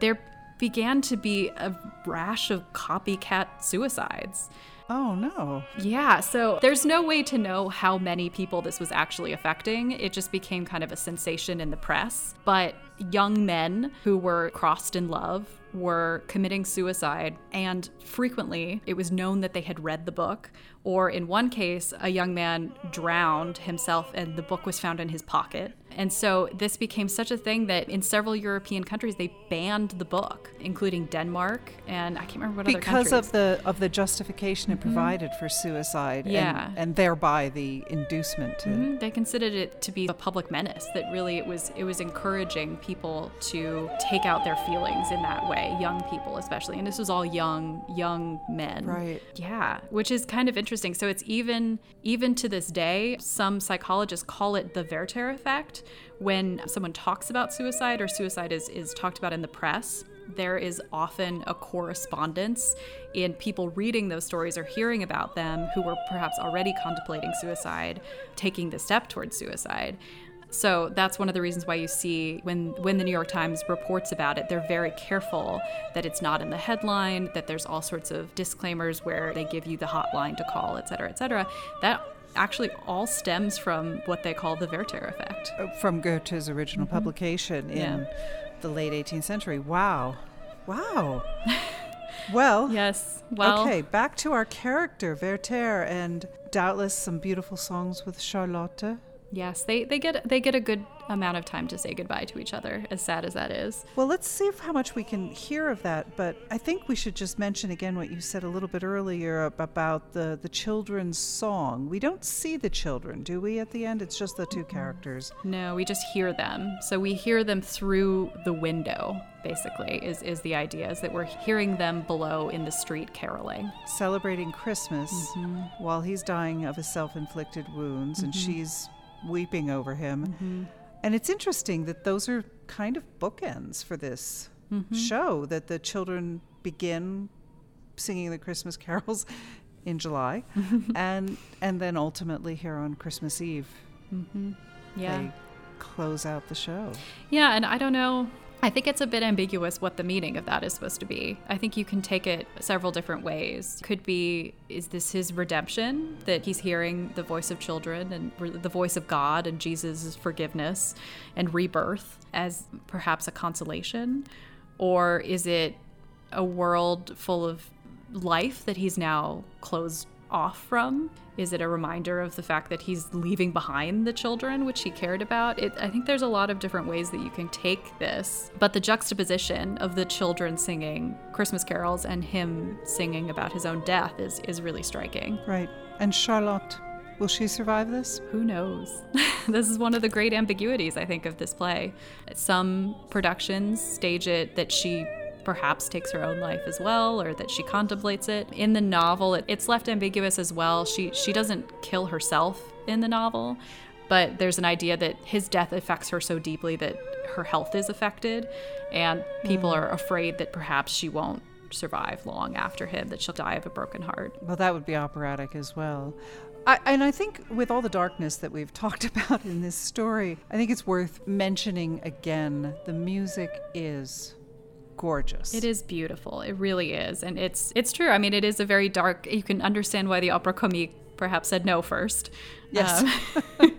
there began to be a rash of copycat suicides. Oh, no. Yeah, so there's no way to know how many people this was actually affecting. It just became kind of a sensation in the press. But young men who were crossed in love were committing suicide, and frequently it was known that they had read the book. Or in one case, a young man drowned himself and the book was found in his pocket. And so this became such a thing that in several European countries, they banned the book, including Denmark. And I can't remember what other countries. Because of the of the justification mm-hmm. it provided for suicide yeah. and, and thereby the inducement to mm-hmm. They considered it to be a public menace, that really it was it was encouraging people to take out their feelings in that way, young people especially. And this was all young, young men. Right. Yeah, which is kind of interesting. So it's even even to this day, some psychologists call it the Werther effect. When someone talks about suicide or suicide is, is talked about in the press, there is often a correspondence in people reading those stories or hearing about them who were perhaps already contemplating suicide, taking the step towards suicide. So that's one of the reasons why you see when when the New York Times reports about it, they're very careful that it's not in the headline, that there's all sorts of disclaimers where they give you the hotline to call, et cetera, et cetera. That actually all stems from what they call the Werther effect. From Goethe's original mm-hmm. publication in yeah. the late eighteenth century. Wow. Wow. Well, yes. Well, okay, back to our character, Werther, and doubtless some beautiful songs with Charlotte. Yes, they, they get they get a good amount of time to say goodbye to each other, as sad as that is. Well, let's see how much we can hear of that, but I think we should just mention again what you said a little bit earlier about the, the children's song. We don't see the children, do we, at the end? It's just the two characters. No, we just hear them. So we hear them through the window, basically, is, is the idea, is that we're hearing them below in the street caroling. Celebrating Christmas mm-hmm. while he's dying of his self-inflicted wounds, mm-hmm. and she's weeping over him. Mm-hmm. And it's interesting that those are kind of bookends for this mm-hmm. show, that the children begin singing the Christmas carols in July and and then ultimately here on Christmas Eve mm-hmm. yeah. they close out the show. Yeah, and I don't know, I think it's a bit ambiguous what the meaning of that is supposed to be. I think you can take it several different ways. Could be, is this his redemption? That he's hearing the voice of children and re- the voice of God and Jesus' forgiveness and rebirth as perhaps a consolation? Or is it a world full of life that he's now closed off from? Is it a reminder of the fact that he's leaving behind the children, which he cared about? It, I think there's a lot of different ways that you can take this, but the juxtaposition of the children singing Christmas carols and him singing about his own death is, is really striking. Right. And Charlotte, will she survive this? Who knows? This is one of the great ambiguities, I think, of this play. Some productions stage it that she perhaps takes her own life as well, or that she contemplates it. In the novel, it, it's left ambiguous as well. She she doesn't kill herself in the novel, but there's an idea that his death affects her so deeply that her health is affected, and people mm. are afraid that perhaps she won't survive long after him, that she'll die of a broken heart. Well, that would be operatic as well. I, and I think with all the darkness that we've talked about in this story, I think it's worth mentioning again, the music is gorgeous. It is beautiful. It really is. And it's it's true. I mean, it is a very dark, you can understand why the Opera Comique perhaps said no first. Yes. Um,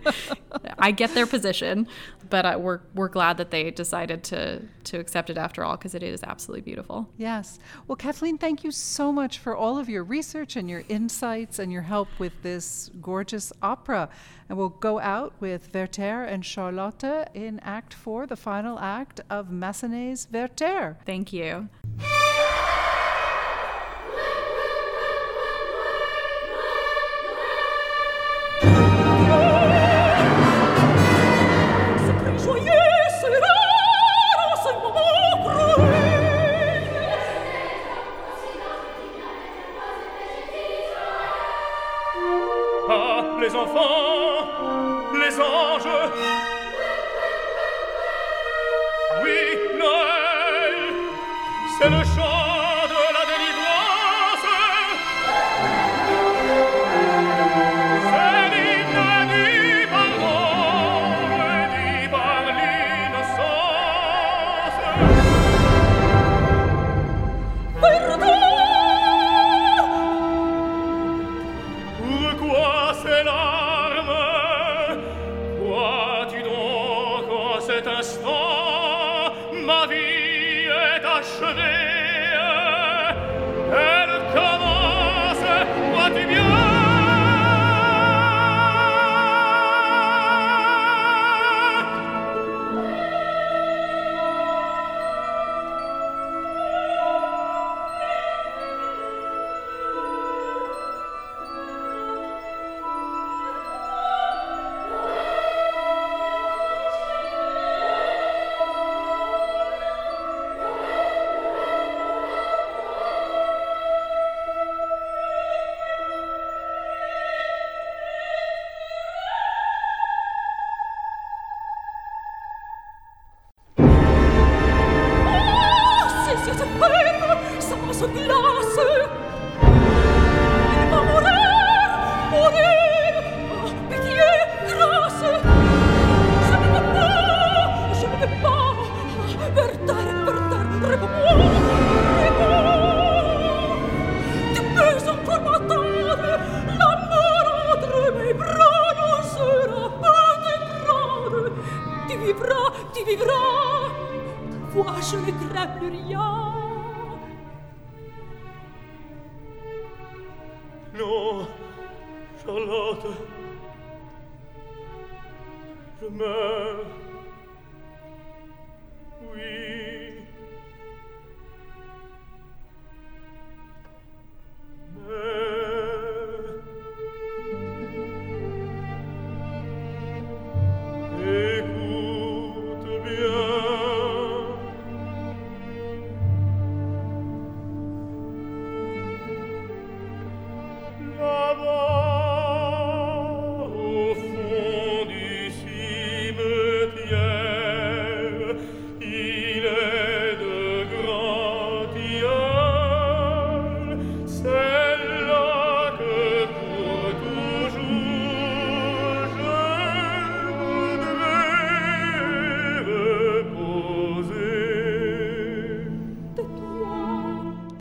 I get their position, but I, we're we're glad that they decided to to accept it after all, because it is absolutely beautiful. Yes. Well, Kathleen, thank you so much for all of your research and your insights and your help with this gorgeous opera. And we'll go out with Werther and Charlotte in Act Four, the final act of Massenet's Werther. Thank you.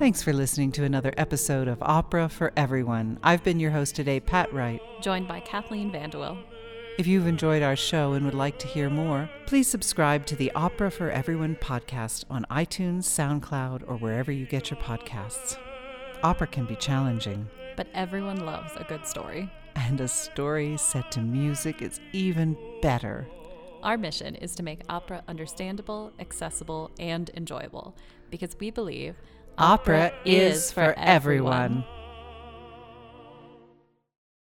Thanks for listening to another episode of Opera for Everyone. I've been your host today, Pat Wright, joined by Kathleen Vandewell. If you've enjoyed our show and would like to hear more, please subscribe to the Opera for Everyone podcast on iTunes, SoundCloud, or wherever you get your podcasts. Opera can be challenging, but everyone loves a good story. And a story set to music is even better. Our mission is to make opera understandable, accessible, and enjoyable, because we believe opera is for everyone.